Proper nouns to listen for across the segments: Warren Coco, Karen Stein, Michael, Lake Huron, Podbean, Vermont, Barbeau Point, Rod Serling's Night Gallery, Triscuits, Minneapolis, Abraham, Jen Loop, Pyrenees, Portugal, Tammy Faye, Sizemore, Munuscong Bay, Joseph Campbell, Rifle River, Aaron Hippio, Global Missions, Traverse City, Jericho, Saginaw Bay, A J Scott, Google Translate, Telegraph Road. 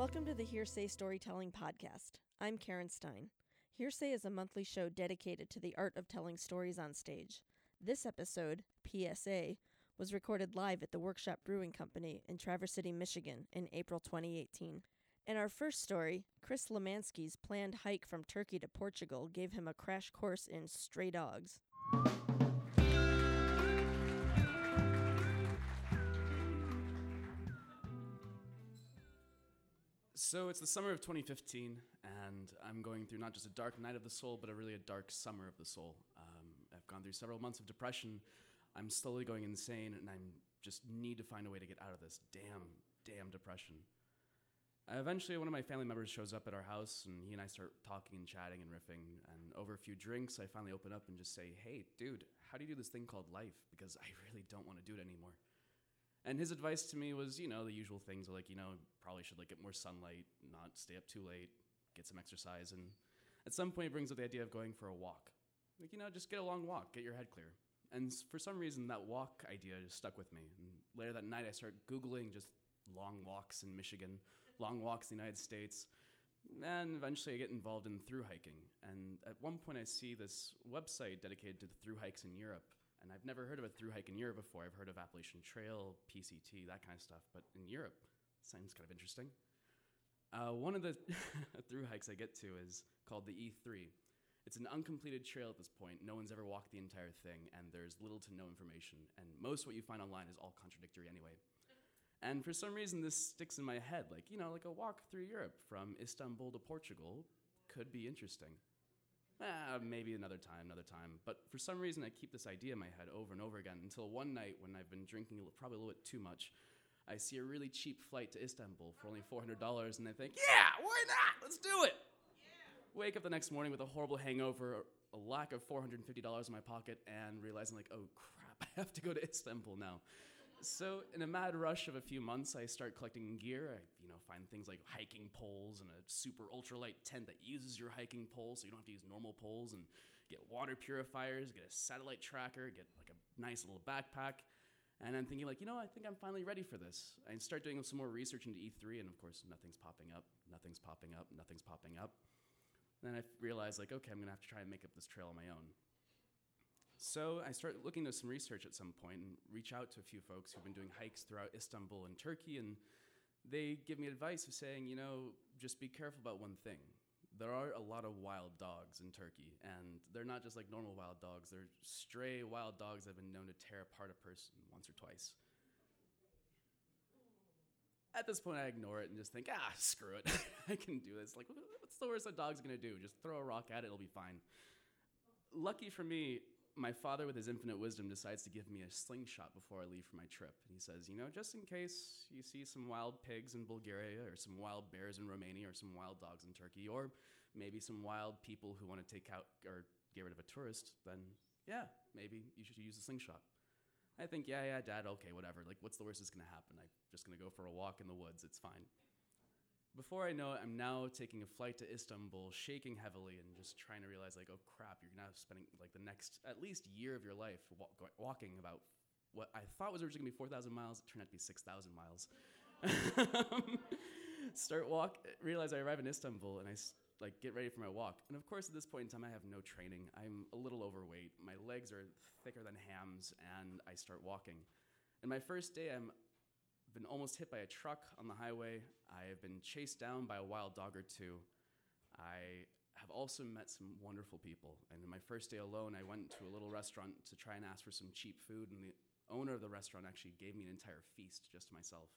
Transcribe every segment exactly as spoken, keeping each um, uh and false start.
Welcome to the Hearsay Storytelling Podcast. I'm Karen Stein. Hearsay is a monthly show dedicated to the art of telling stories on stage. This episode, P S A, was recorded live at the Workshop Brewing Company in Traverse City, Michigan in April twenty eighteen. In our first story, Chris Lemansky's planned hike from Turkey to Portugal gave him a crash course in stray dogs. So it's the summer of twenty fifteen, and I'm going through not just a dark night of the soul, but a really a dark summer of the soul. Um, I've gone through several months of depression. I'm slowly going insane, and I just need to find a way to get out of this damn, damn depression. Eventually, one of my family members shows up at our house, and he and I start talking and chatting and riffing, and over a few drinks, I finally open up and just say, "Hey, dude, how do you do this thing called life? Because I really don't want to do it anymore." And his advice to me was, you know, the usual things, like, you know, probably should like get more sunlight, not stay up too late, get some exercise, and at some point, he brings up the idea of going for a walk. Like, you know, just get a long walk, get your head clear. And for some reason, that walk idea just stuck with me. And later that night, I started Googling just long walks in Michigan, long walks in the United States, and eventually I get involved in thru hiking. And at one point, I see this website dedicated to the thru hikes in Europe. And I've never heard of a thru hike in Europe before. I've heard of Appalachian Trail, P C T, that kind of stuff. But in Europe, sounds kind of interesting. Uh, one of the thru hikes I get to is called the E three. It's an uncompleted trail at this point. No one's ever walked the entire thing, and there's little to no information. And most of what you find online is all contradictory anyway. And for some reason, this sticks in my head. Like, you know, like a walk through Europe from Istanbul to Portugal could be interesting. Ah, maybe another time, another time. But for some reason, I keep this idea in my head over and over again until one night when I've been drinking probably a little bit too much, I see a really cheap flight to Istanbul for only four hundred dollars, and I think, yeah, why not? Let's do it! Yeah. Wake up the next morning with a horrible hangover, a lack of four hundred fifty dollars in my pocket, and realizing, like, oh, crap, I have to go to Istanbul now. So in a mad rush of a few months, I start collecting gear. I, you know, find things like hiking poles and a super ultralight tent that uses your hiking pole so you don't have to use normal poles, and get water purifiers, get a satellite tracker, get like a nice little backpack. And I'm thinking, like, you know, I think I'm finally ready for this. I start doing some more research into E three, and of course, nothing's popping up, nothing's popping up, nothing's popping up. And then I realize, like, okay, I'm going to have to try and make up this trail on my own. So I started looking into some research at some point and reach out to a few folks who've been doing hikes throughout Istanbul and Turkey, and they give me advice of saying, you know, just be careful about one thing. There are a lot of wild dogs in Turkey, and they're not just like normal wild dogs. They're stray wild dogs that have been known to tear apart a person once or twice. At this point, I ignore it and just think, ah, screw it. I can do this. Like, what's the worst a dog's going to do? Just throw a rock at it, it'll be fine. Lucky for me, my father, with his infinite wisdom, decides to give me a slingshot before I leave for my trip. And he says, you know, just in case you see some wild pigs in Bulgaria, or some wild bears in Romania, or some wild dogs in Turkey, or maybe some wild people who want to take out or get rid of a tourist, then, yeah, maybe you should use a slingshot. I think, yeah, yeah, Dad, okay, whatever. Like, what's the worst that's going to happen? I'm just going to go for a walk in the woods. It's fine. Before I know it, I'm now taking a flight to Istanbul, shaking heavily, and just trying to realize, like, oh, crap, you're now spending, like, the next at least year of your life walk, walking about what I thought was originally going to be four thousand miles. It turned out to be six thousand miles. Start walk, realize I arrive in Istanbul, and I, like, get ready for my walk. And, of course, at this point in time, I have no training. I'm a little overweight. My legs are thicker than hams, and I start walking. And my first day, I'm... been almost hit by a truck on the highway. I have been chased down by a wild dog or two. I have also met some wonderful people. And in my first day alone, I went to a little restaurant to try and ask for some cheap food, and the owner of the restaurant actually gave me an entire feast just to myself.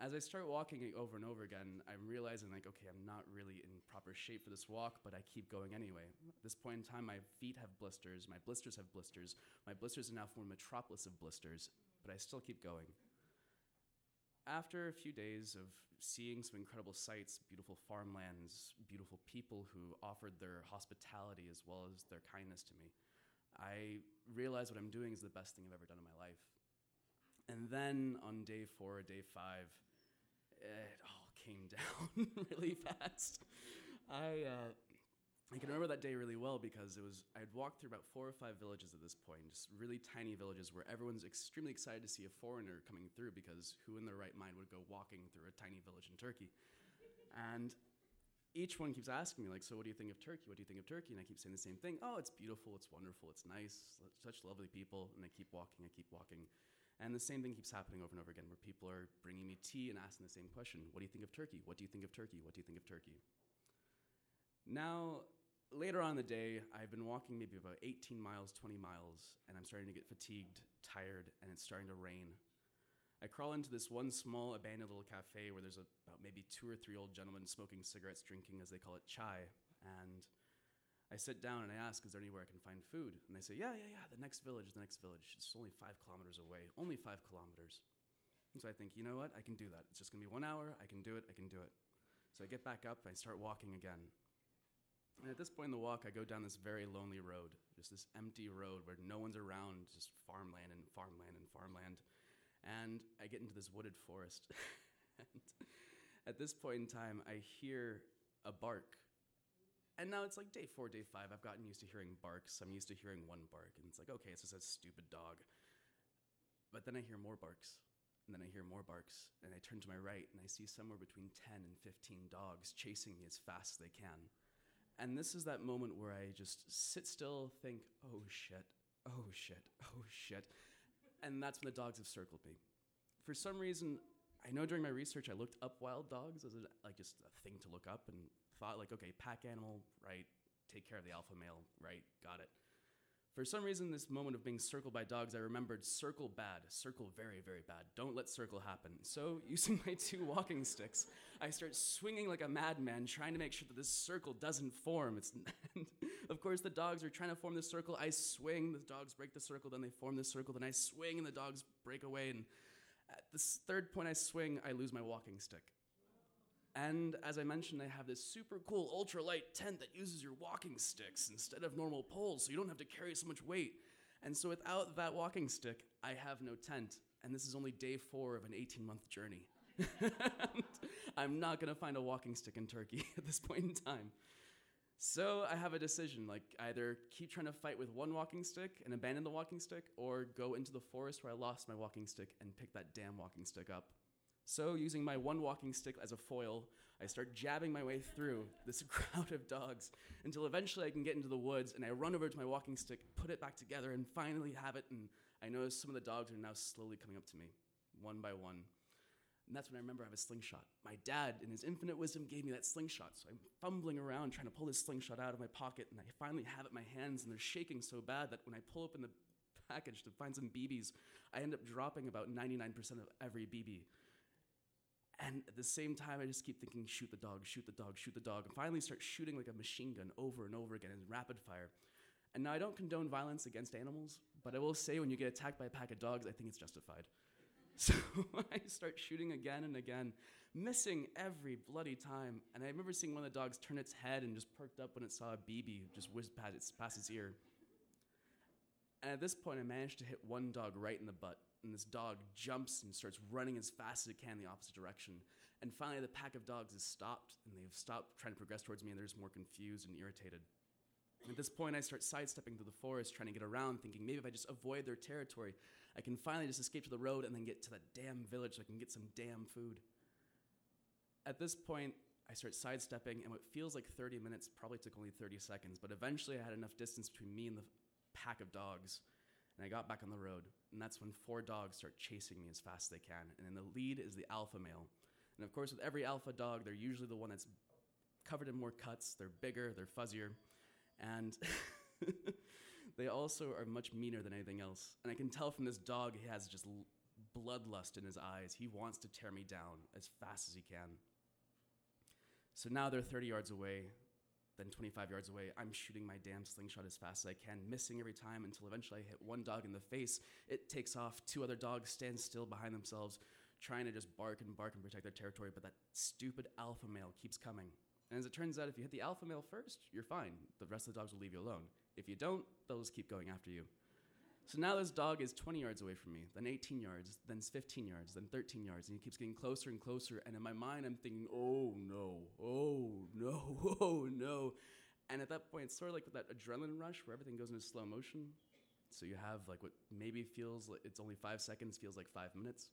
As I start walking over and over again, I'm realizing, like, okay, I'm not really in proper shape for this walk, but I keep going anyway. At this point in time, my feet have blisters, my blisters have blisters, my blisters have now formed a metropolis of blisters, but I still keep going. After a few days of seeing some incredible sights, beautiful farmlands, beautiful people who offered their hospitality as well as their kindness to me, I realized what I'm doing is the best thing I've ever done in my life. And then on day four, day five, it all came down really fast. I uh, I can remember that day really well because it was, I'd walked through about four or five villages at this point, just really tiny villages where everyone's extremely excited to see a foreigner coming through because who in their right mind would go walking through a tiny village in Turkey? And each one keeps asking me, like, so what do you think of Turkey? What do you think of Turkey? And I keep saying the same thing. Oh, it's beautiful. It's wonderful. It's nice. Such lovely people. And I keep walking. I keep walking. And the same thing keeps happening over and over again where people are bringing me tea and asking the same question. What do you think of Turkey? What do you think of Turkey? What do you think of Turkey? Now, later on in the day, I've been walking maybe about eighteen miles, twenty miles, and I'm starting to get fatigued, tired, and it's starting to rain. I crawl into this one small abandoned little cafe where there's a, about maybe two or three old gentlemen smoking cigarettes, drinking, as they call it, chai. And I sit down and I ask, is there anywhere I can find food? And they say, yeah, yeah, yeah, the next village, the next village. It's only five kilometers away, only five kilometers. And so I think, you know what, I can do that. It's just gonna be one hour, I can do it, I can do it. So I get back up and I start walking again. And at this point in the walk, I go down this very lonely road, just this empty road where no one's around, just farmland and farmland and farmland. And I get into this wooded forest. And at this point in time, I hear a bark. And now it's like day four, day five. I've gotten used to hearing barks. I'm used to hearing one bark. And it's like, okay, it's just a stupid dog. But then I hear more barks. And then I hear more barks. And I turn to my right, and I see somewhere between ten and fifteen dogs chasing me as fast as they can. And this is that moment where I just sit still, think, oh shit, oh shit, oh shit. And that's when the dogs have circled me. For some reason, I know during my research I looked up wild dogs as a, like just a thing to look up and thought like, okay, pack animal, right, take care of the alpha male, right, got it. For some reason, this moment of being circled by dogs, I remembered circle bad, circle very, very bad. Don't let circle happen. So, using my two walking sticks, I start swinging like a madman, trying to make sure that this circle doesn't form. It's, and of course, the dogs are trying to form the circle. I swing, the dogs break the circle, then they form the circle, then I swing, and the dogs break away. And at this third point I swing, I lose my walking stick. And as I mentioned, I have this super cool ultralight tent that uses your walking sticks instead of normal poles, so you don't have to carry so much weight. And so without that walking stick, I have no tent. And this is only day four of an eighteen-month journey. I'm not going to find a walking stick in Turkey at this point in time. So I have a decision, like either keep trying to fight with one walking stick and abandon the walking stick, or go into the forest where I lost my walking stick and pick that damn walking stick up. So, using my one walking stick as a foil, I start jabbing my way through this crowd of dogs until eventually I can get into the woods, and I run over to my walking stick, put it back together, and finally have it, and I notice some of the dogs are now slowly coming up to me, one by one. And that's when I remember I have a slingshot. My dad, in his infinite wisdom, gave me that slingshot, so I'm fumbling around trying to pull this slingshot out of my pocket, and I finally have it in my hands, and they're shaking so bad that when I pull open the package to find some B Bs, I end up dropping about ninety-nine percent of every B B. And at the same time, I just keep thinking, shoot the dog, shoot the dog, shoot the dog, and finally start shooting like a machine gun over and over again in rapid fire. And now I don't condone violence against animals, but I will say when you get attacked by a pack of dogs, I think it's justified. So I start shooting again and again, missing every bloody time. And I remember seeing one of the dogs turn its head and just perked up when it saw a B B just whiz past its, past its ear. And at this point, I managed to hit one dog right in the butt. And this dog jumps and starts running as fast as it can in the opposite direction. And finally, the pack of dogs is stopped, and they've stopped trying to progress towards me, and they're just more confused and irritated. And at this point, I start sidestepping through the forest, trying to get around, thinking maybe if I just avoid their territory, I can finally just escape to the road and then get to that damn village so I can get some damn food. At this point, I start sidestepping, and what feels like thirty minutes probably took only thirty seconds, but eventually I had enough distance between me and the pack of dogs. And I got back on the road, and that's when four dogs start chasing me as fast as they can. And in the lead is the alpha male. And of course, with every alpha dog, they're usually the one that's covered in more cuts. They're bigger, they're fuzzier, and they also are much meaner than anything else. And I can tell from this dog, he has just l- bloodlust in his eyes. He wants to tear me down as fast as he can. So now they're thirty yards away. Then twenty-five yards away, I'm shooting my damn slingshot as fast as I can, missing every time until eventually I hit one dog in the face. It takes off. Two other dogs stand still behind themselves, trying to just bark and bark and protect their territory, but that stupid alpha male keeps coming. And as it turns out, if you hit the alpha male first, you're fine. The rest of the dogs will leave you alone. If you don't, they'll just keep going after you. So now this dog is twenty yards away from me, then eighteen yards, then fifteen yards, then thirteen yards, and he keeps getting closer and closer, and in my mind I'm thinking, oh no, oh no, oh no. And at that point, it's sort of like with that adrenaline rush where everything goes into slow motion. So you have like what maybe feels like it's only five seconds, feels like five minutes.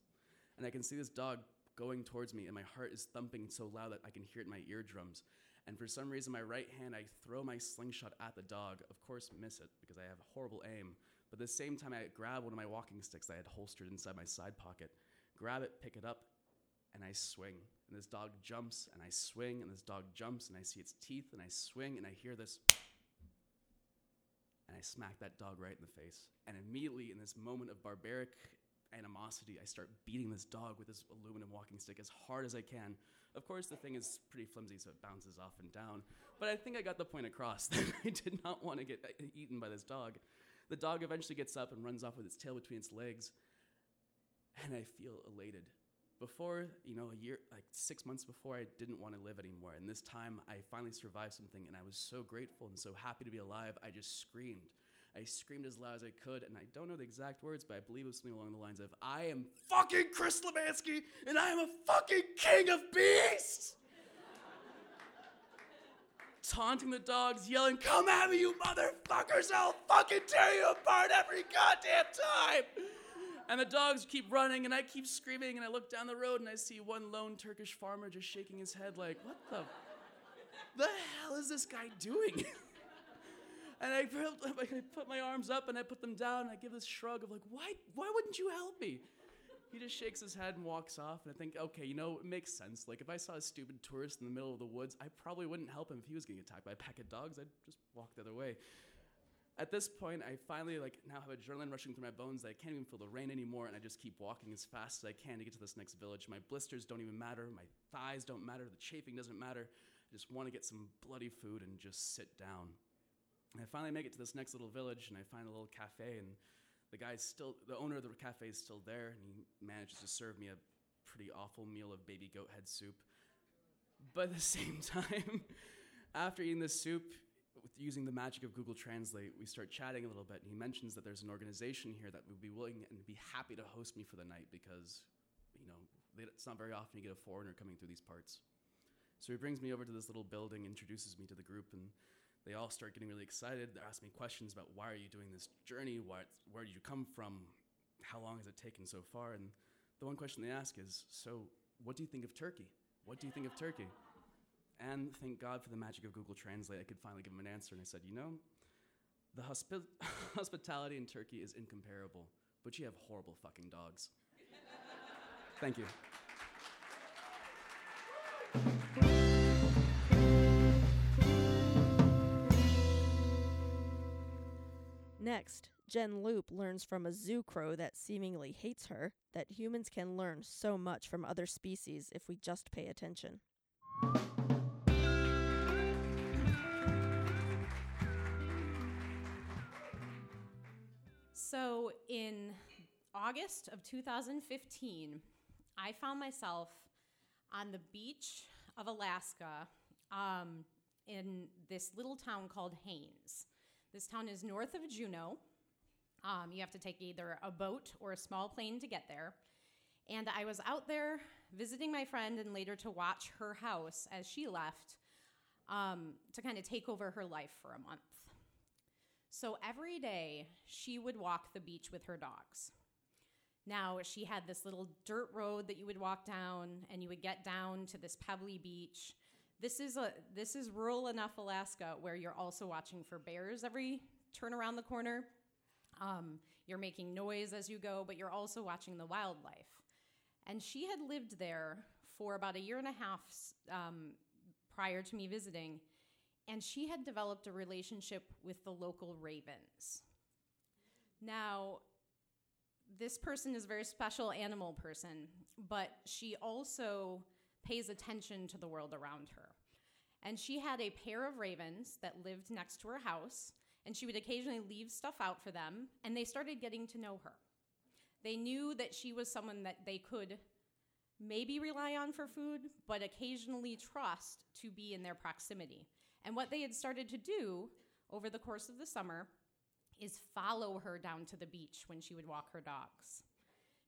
And I can see this dog going towards me, and my heart is thumping so loud that I can hear it in my eardrums. And for some reason, my right hand, I throw my slingshot at the dog. Of course, miss it, because I have horrible aim. But at the same time, I grab one of my walking sticks that I had holstered inside my side pocket, grab it, pick it up, and I swing. And this dog jumps, and I swing, and this dog jumps, and I see its teeth, and I swing, and I hear this. And I smack that dog right in the face. And immediately, in this moment of barbaric animosity, I start beating this dog with this aluminum walking stick as hard as I can. Of course, the thing is pretty flimsy, so it bounces off and down. But I think I got the point across that I did not want to get eaten by this dog. The dog eventually gets up and runs off with its tail between its legs. And I feel elated. Before, you know, a year, like six months before, I didn't want to live anymore. And this time, I finally survived something, and I was so grateful and so happy to be alive, I just screamed. I screamed as loud as I could, and I don't know the exact words, but I believe it was something along the lines of, I am fucking Chris Lemansky, and I am a fucking king of beasts! Taunting the dogs, yelling, come at me, you motherfuckers! I'll fucking tear you apart every goddamn time! And the dogs keep running, and I keep screaming, and I look down the road, and I see one lone Turkish farmer just shaking his head like, what the, the hell is this guy doing? And I put my arms up, and I put them down, and I give this shrug of like, why, why wouldn't you help me? He just shakes his head and walks off, and I think, okay, you know, it makes sense. Like, if I saw a stupid tourist in the middle of the woods, I probably wouldn't help him if he was getting attacked by a pack of dogs. I'd just walk the other way. At this point, I finally like now have adrenaline rushing through my bones that I can't even feel the rain anymore, and I just keep walking as fast as I can to get to this next village. My blisters don't even matter. My thighs don't matter. The chafing doesn't matter. I just want to get some bloody food and just sit down. And I finally make it to this next little village, and I find a little cafe, and the guy's still, the owner of the cafe is still there, and he manages to serve me a pretty awful meal of baby goat head soup. But at the same time, after eating this soup, with using the magic of Google Translate, we start chatting a little bit, and he mentions that there's an organization here that would be willing and be happy to host me for the night because, you know, they, it's not very often you get a foreigner coming through these parts. So he brings me over to this little building, introduces me to the group, and they all start getting really excited. They're asking me questions about why are you doing this journey, why, where did you come from, how long has it taken so far, and the one question they ask is, so what do you think of Turkey? What do you think of Turkey? And thank God for the magic of Google Translate, I could finally give him an answer. And I said, you know, the hospi- hospitality in Turkey is incomparable, but you have horrible fucking dogs. Thank you. Next, Jen Loop learns from a zoo crow that seemingly hates her that humans can learn so much from other species if we just pay attention. So in August of two thousand fifteen, I found myself on the beach of Alaska um, in this little town called Haines. This town is north of Juneau. Um, you have to take either a boat or a small plane to get there. And I was out there visiting my friend and later to watch her house as she left um, to kind of take over her life for a month. So every day, she would walk the beach with her dogs. Now, she had this little dirt road that you would walk down, and you would get down to this pebbly beach. This is a this is rural enough Alaska where you're also watching for bears every turn around the corner. Um, you're making noise as you go, but you're also watching the wildlife. And she had lived there for about a year and a half um, prior to me visiting, and she had developed a relationship with the local ravens. Now, this person is a very special animal person, but she also pays attention to the world around her. And she had a pair of ravens that lived next to her house, and she would occasionally leave stuff out for them, and they started getting to know her. They knew that she was someone that they could maybe rely on for food, but occasionally trust to be in their proximity. And what they had started to do over the course of the summer is follow her down to the beach when she would walk her dogs.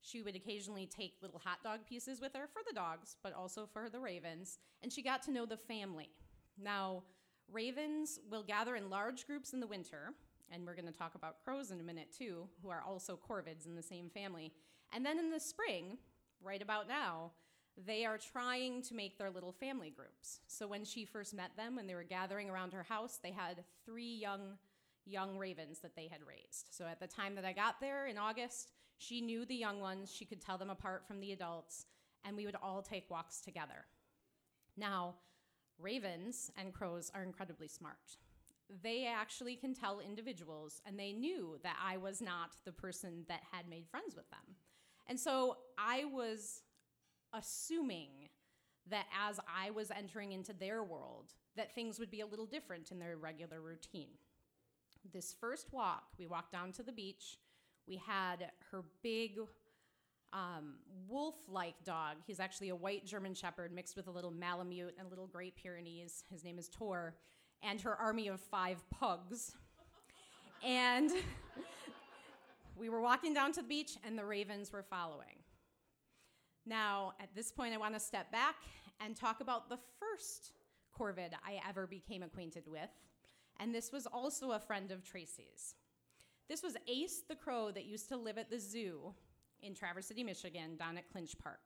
She would occasionally take little hot dog pieces with her for the dogs, but also for the ravens, and she got to know the family. Now, Ravens will gather in large groups in the winter, and we're going to talk about crows in a minute too, who are also corvids in the same family. And then in the spring, right about now, they are trying to make their little family groups. So when she first met them, when they were gathering around her house, they had three young young ravens that they had raised. So at the time that I got there in August, she knew the young ones. She could tell them apart from the adults, and we would all take walks together. Now, ravens and crows are incredibly smart. They actually can tell individuals, and they knew that I was not the person that had made friends with them. And so I was assuming that as I was entering into their world, that things would be a little different in their regular routine. This first walk, we walked down to the beach. We had her big um, wolf-like dog. He's actually a white German shepherd mixed with a little Malamute and a little Great Pyrenees. His name is Tor. And her army of five pugs. And we were walking down to the beach, and the ravens were following. Now, at this point, I want to step back and talk about the first corvid I ever became acquainted with. And this was also a friend of Tracy's. This was Ace the crow that used to live at the zoo in Traverse City, Michigan, down at Clinch Park.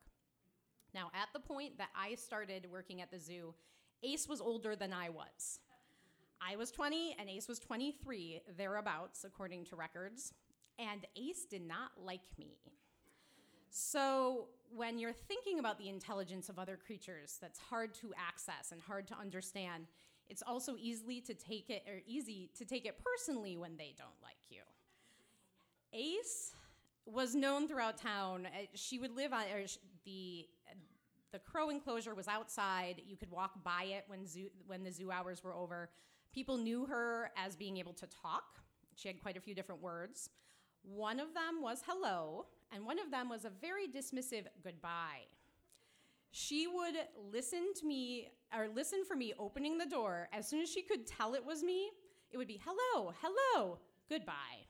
Now, at the point that I started working at the zoo, Ace was older than I was. I was twenty, and Ace was twenty-three, thereabouts, according to records. And Ace did not like me. So when you're thinking about the intelligence of other creatures that's hard to access and hard to understand, it's also easily to take it, or easy to take it personally when they don't like you. Ace was known throughout town. She would live on or the. The crow enclosure was outside. You could walk by it when zoo, when the zoo hours were over. People knew her as being able to talk. She had quite a few different words. One of them was hello, and one of them was a very dismissive goodbye. She would listen to me, or listen for me opening the door. As soon as she could tell it was me, it would be hello, hello, goodbye.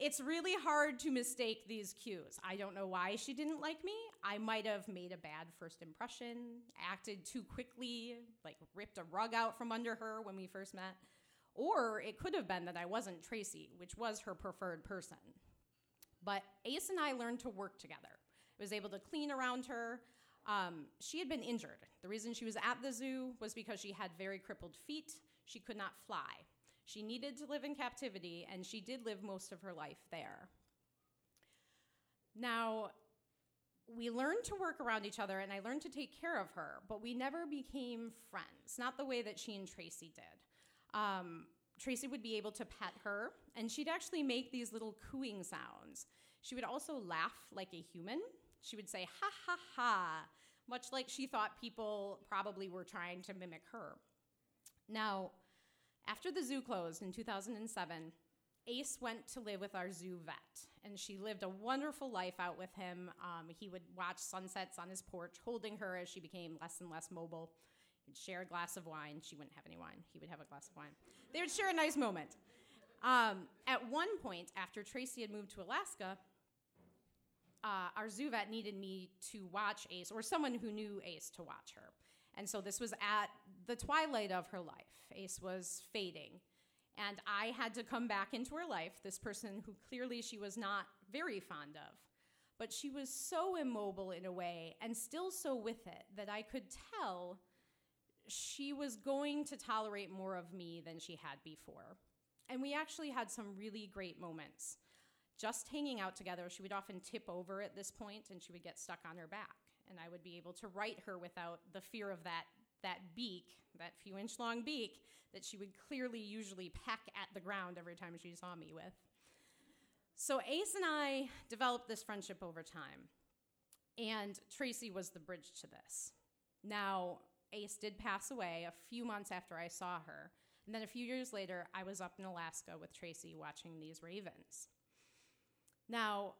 It's really hard to mistake these cues. I don't know why she didn't like me. I might have made a bad first impression, acted too quickly, like ripped a rug out from under her when we first met. Or it could have been that I wasn't Tracy, which was her preferred person. But Ace and I learned to work together. I was able to clean around her. Um, she had been injured. The reason she was at the zoo was because she had very crippled feet. She could not fly. She needed to live in captivity, and she did live most of her life there. Now, we learned to work around each other, and I learned to take care of her, but we never became friends, not the way that she and Tracy did. Um, Tracy would be able to pet her, and she'd actually make these little cooing sounds. She would also laugh like a human. She would say, ha, ha, ha, much like she thought people probably were trying to mimic her. Now, after the zoo closed in two thousand seven, Ace went to live with our zoo vet, and she lived a wonderful life out with him. Um, he would watch sunsets on his porch, holding her as she became less and less mobile. He'd share a glass of wine. She wouldn't have any wine. He would have a glass of wine. They would share a nice moment. Um, at one point, after Tracy had moved to Alaska, uh, our zoo vet needed me to watch Ace, or someone who knew Ace to watch her. And so this was at the twilight of her life. Ace was fading. And I had to come back into her life, this person who clearly she was not very fond of. But she was so immobile in a way, and still so with it, that I could tell she was going to tolerate more of me than she had before. And we actually had some really great moments. Just hanging out together, she would often tip over at this point, and she would get stuck on her back. And I would be able to write her without the fear of that that beak, that few-inch-long beak, that she would clearly usually peck at the ground every time she saw me with. So Ace and I developed this friendship over time. And Tracy was the bridge to this. Now, Ace did pass away a few months after I saw her. And then a few years later, I was up in Alaska with Tracy watching these ravens. Now,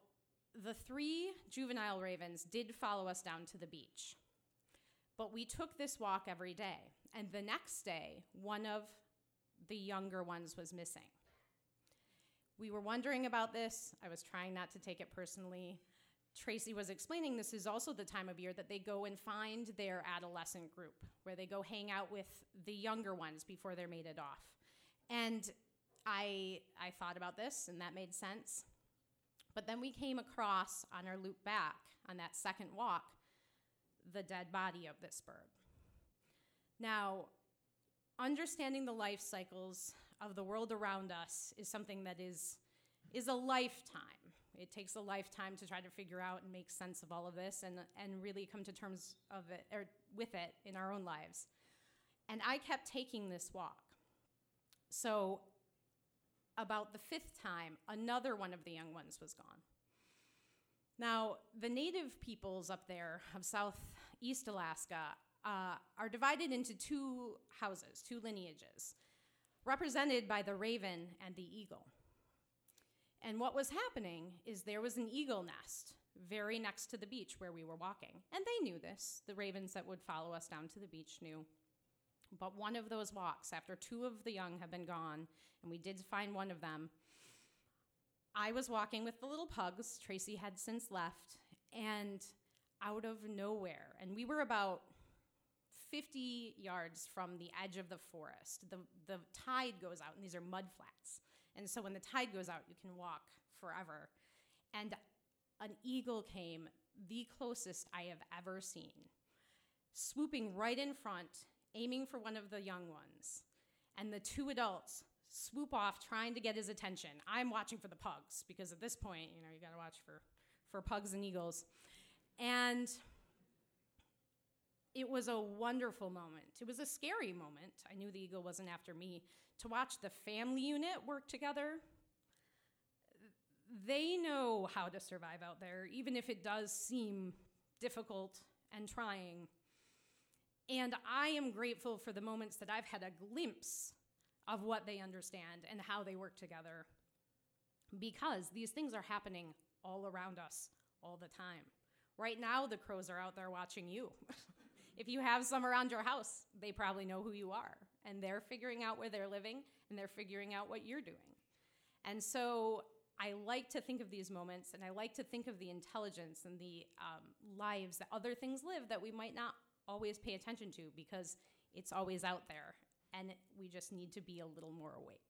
the three juvenile ravens did follow us down to the beach, but we took this walk every day. And the next day, one of the younger ones was missing. We were wondering about this. I was trying not to take it personally. Tracy was explaining, this is also the time of year that they go and find their adolescent group, where they go hang out with the younger ones before they're mated off. And I I thought about this, and that made sense. But then we came across, on our loop back, on that second walk, the dead body of this bird. Now, understanding the life cycles of the world around us is something that is... is a lifetime. It takes a lifetime to try to figure out and make sense of all of this and and really come to terms of it or with it in our own lives. And I kept taking this walk. So about the fifth time, another one of the young ones was gone. Now, the native peoples up there of southeast Alaska uh, are divided into two houses, two lineages, represented by the raven and the eagle. And what was happening is there was an eagle nest very next to the beach where we were walking. And they knew this. The ravens that would follow us down to the beach knew. But one of those walks, after two of the young had been gone, and we did find one of them, I was walking with the little pugs. Tracy had since left. And out of nowhere, and we were about fifty yards from the edge of the forest. The, the tide goes out, and these are mud flats. And so when the tide goes out, you can walk forever. And an eagle came, the closest I have ever seen, swooping right in front, aiming for one of the young ones. And the two adults swoop off, trying to get his attention. I'm watching for the pugs, because at this point, you know, you gotta watch for, for pugs and eagles. And it was a wonderful moment. It was a scary moment. I knew the eagle wasn't after me. To watch the family unit work together, they know how to survive out there, even if it does seem difficult and trying. And I am grateful for the moments that I've had a glimpse of what they understand and how they work together, because these things are happening all around us all the time. Right now, the crows are out there watching you. If you have some around your house, they probably know who you are. And they're figuring out where they're living, and they're figuring out what you're doing. And so I like to think of these moments, and I like to think of the intelligence and the um, lives that other things live that we might not always pay attention to, because it's always out there, and we just need to be a little more awake.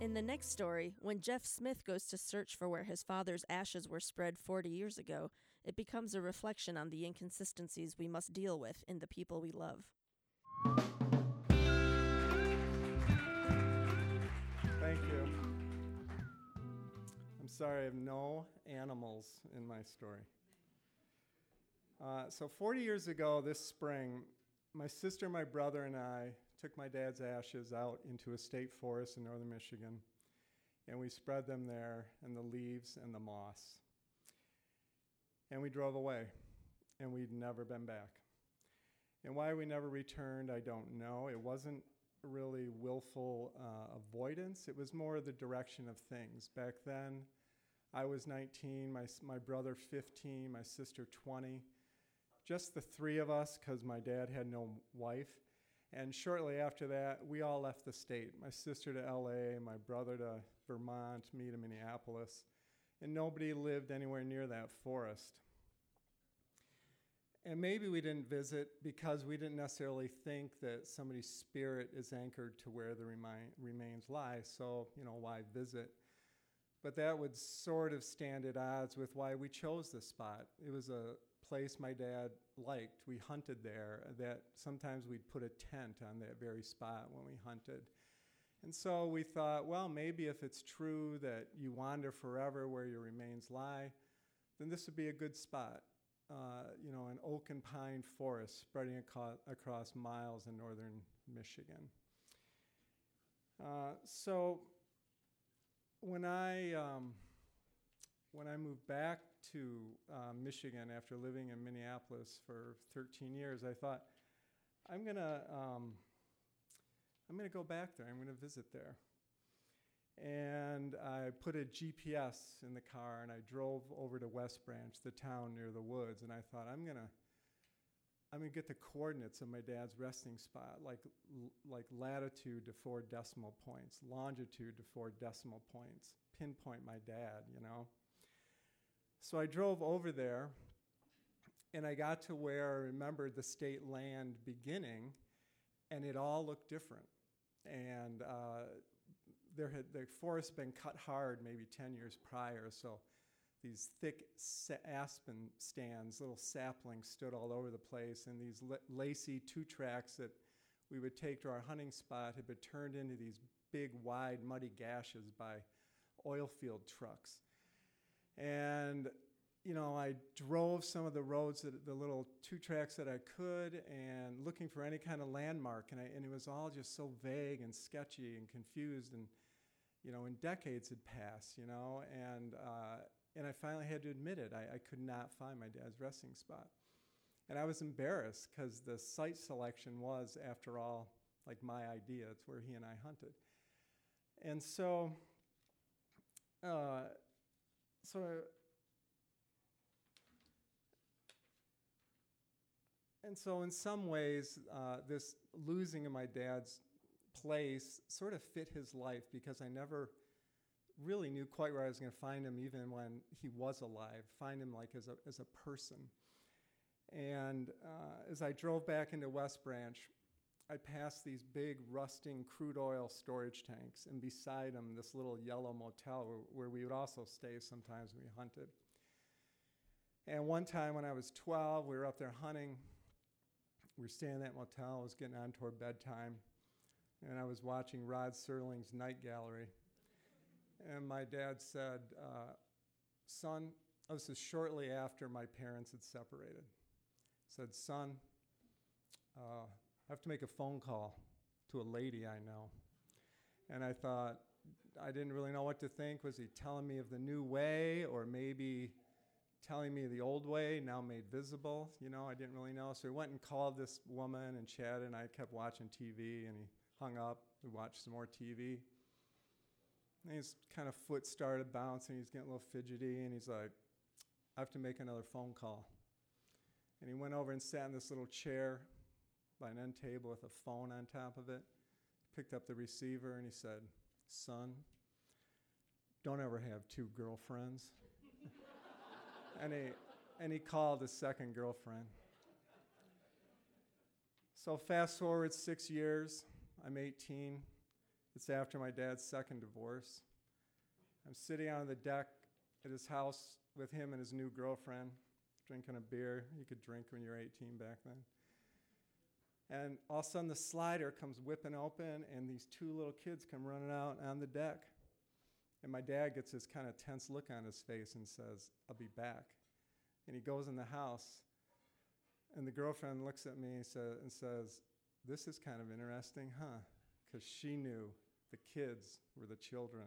In the next story, when Jeff Smith goes to search for where his father's ashes were spread forty years ago, it becomes a reflection on the inconsistencies we must deal with in the people we love. Thank you. I'm sorry, I have no animals in my story. Uh, so forty years ago this spring, my sister, my brother, and I took my dad's ashes out into a state forest in northern Michigan, and we spread them there, and the leaves and the moss. And we drove away, and we'd never been back. And why we never returned, I don't know. It wasn't really willful uh, avoidance. It was more the direction of things. Back then, I was nineteen, my, my brother fifteen, my sister twenty. Just the three of us, because my dad had no wife. And shortly after that, we all left the state. My sister to L A, my brother to Vermont, me to Minneapolis. And nobody lived anywhere near that forest. And maybe we didn't visit because we didn't necessarily think that somebody's spirit is anchored to where the remi- remains lie, so, you know, why visit? But that would sort of stand at odds with why we chose this spot. It was a place my dad liked. We hunted there. That sometimes we'd put a tent on that very spot when we hunted. And so we thought, well, maybe if it's true that you wander forever where your remains lie, then this would be a good spot. Uh, you know, an oak and pine forest spreading aco- across miles in northern Michigan. Uh, so when I... Um, When I moved back to uh, Michigan after living in Minneapolis for thirteen years, I thought, I'm gonna, um, I'm gonna go back there. I'm gonna visit there. And I put a G P S in the car and I drove over to West Branch, the town near the woods, and I thought, I'm gonna, I'm going to get the coordinates of my dad's resting spot, like like latitude to four decimal points, longitude to four decimal points, pinpoint my dad, you know. So I drove over there, and I got to where I remembered the state land beginning, and it all looked different. And uh, there had the forest had been cut hard maybe ten years prior, so these thick aspen stands, little saplings stood all over the place, and these lacy two tracks that we would take to our hunting spot had been turned into these big, wide, muddy gashes by oil field trucks. And, you know, I drove some of the roads, that, the little two tracks that I could, and looking for any kind of landmark, and, I, and it was all just so vague and sketchy and confused, and, you know, and decades had passed, you know, and... Uh, And I finally had to admit it. I, I could not find my dad's resting spot. And I was embarrassed because the site selection was, after all, like my idea. It's where he and I hunted. And so, uh, so, and so in some ways, uh, this losing of my dad's place sort of fit his life, because I never really knew quite where I was going to find him, even when he was alive, find him like as a as a person. And uh, as I drove back into West Branch, I passed these big rusting crude oil storage tanks, and beside them this little yellow motel where, where we would also stay sometimes when we hunted. And one time when I was twelve, we were up there hunting. We were staying in that motel. It was getting on toward bedtime, and I was watching Rod Serling's Night Gallery. And my dad said, uh, son, oh, this is shortly after my parents had separated. Said, son, uh, I have to make a phone call to a lady I know. And I thought, I didn't really know what to think. Was he telling me of the new way, or maybe telling me the old way, now made visible? You know, I didn't really know. So he went and called this woman and chatted, and I kept watching T V, and he hung up. We watched some more T V. And his kind of foot started bouncing. He's getting a little fidgety, and he's like, I have to make another phone call. And he went over and sat in this little chair by an end table with a phone on top of it. He picked up the receiver, and he said, son, don't ever have two girlfriends. and, he, and he called his second girlfriend. So fast forward six years, I'm eighteen. It's after my dad's second divorce. I'm sitting on the deck at his house with him and his new girlfriend, drinking a beer. You could drink when you were eighteen back then. And all of a sudden, the slider comes whipping open, and these two little kids come running out on the deck. And my dad gets this kind of tense look on his face and says, I'll be back. And he goes in the house, and the girlfriend looks at me and says, this is kind of interesting, huh? Because she knew the kids were the children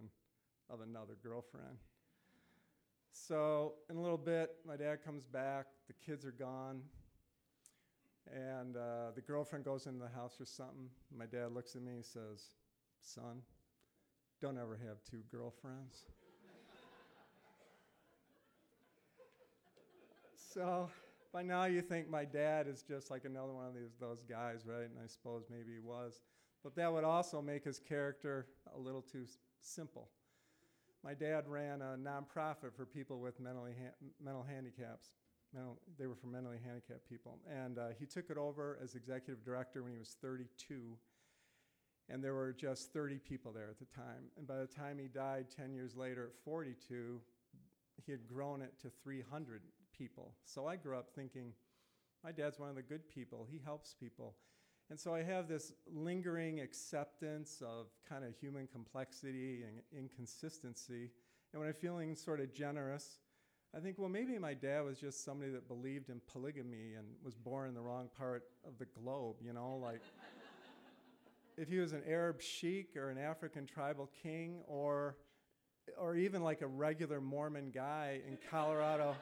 of another girlfriend. So in a little bit, my dad comes back. The kids are gone. And uh, the girlfriend goes into the house for something. My dad looks at me and says, son, don't ever have two girlfriends. So by now you think my dad is just like another one of these those guys, right? And I suppose maybe he was. But that would also make his character a little too simple. My dad ran a nonprofit for people with mentally ha- mental handicaps. Mental, they were for mentally handicapped people. And uh, he took it over as executive director when he was thirty-two. And there were just thirty people there at the time. And by the time he died ten years later at forty-two, he had grown it to three hundred people. So I grew up thinking, my dad's one of the good people. He helps people. And so I have this lingering acceptance of kind of human complexity and inconsistency. And when I'm feeling sort of generous, I think, well, maybe my dad was just somebody that believed in polygamy and was born in the wrong part of the globe, you know? Like, if he was an Arab sheik or an African tribal king or or even like a regular Mormon guy in Colorado,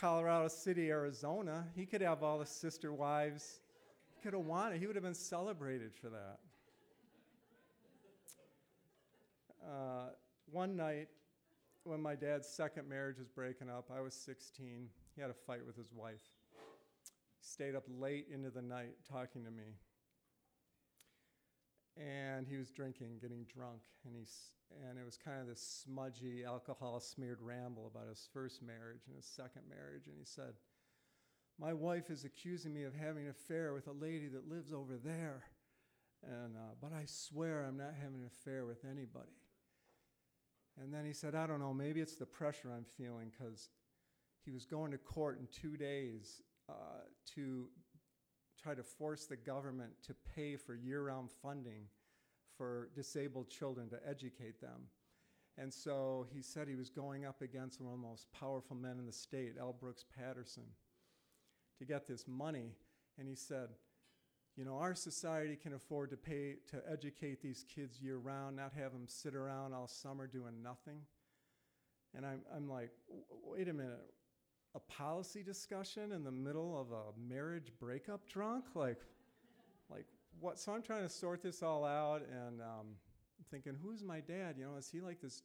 Colorado City, Arizona, he could have all the sister wives could have wanted. He would have been celebrated for that. Uh, one night, when my dad's second marriage was breaking up, I was sixteen. He had a fight with his wife. He stayed up late into the night talking to me. And he was drinking, getting drunk, and he and it was kind of this smudgy, alcohol-smeared ramble about his first marriage and his second marriage. And he said, "My wife is accusing me of having an affair with a lady that lives over there, and uh, but I swear I'm not having an affair with anybody." And then he said, "I don't know, maybe it's the pressure I'm feeling," because he was going to court in two days uh, to try to force the government to pay for year-round funding for disabled children to educate them. And so he said he was going up against one of the most powerful men in the state, L. Brooks Patterson, to get this money. And he said, you know, our society can afford to pay to educate these kids year-round, not have them sit around all summer doing nothing. And I'm, I'm like, wait a minute. A policy discussion in the middle of a marriage breakup drunk? Like, like what? So I'm trying to sort this all out, and um, I'm thinking, who's my dad? You know, is he like this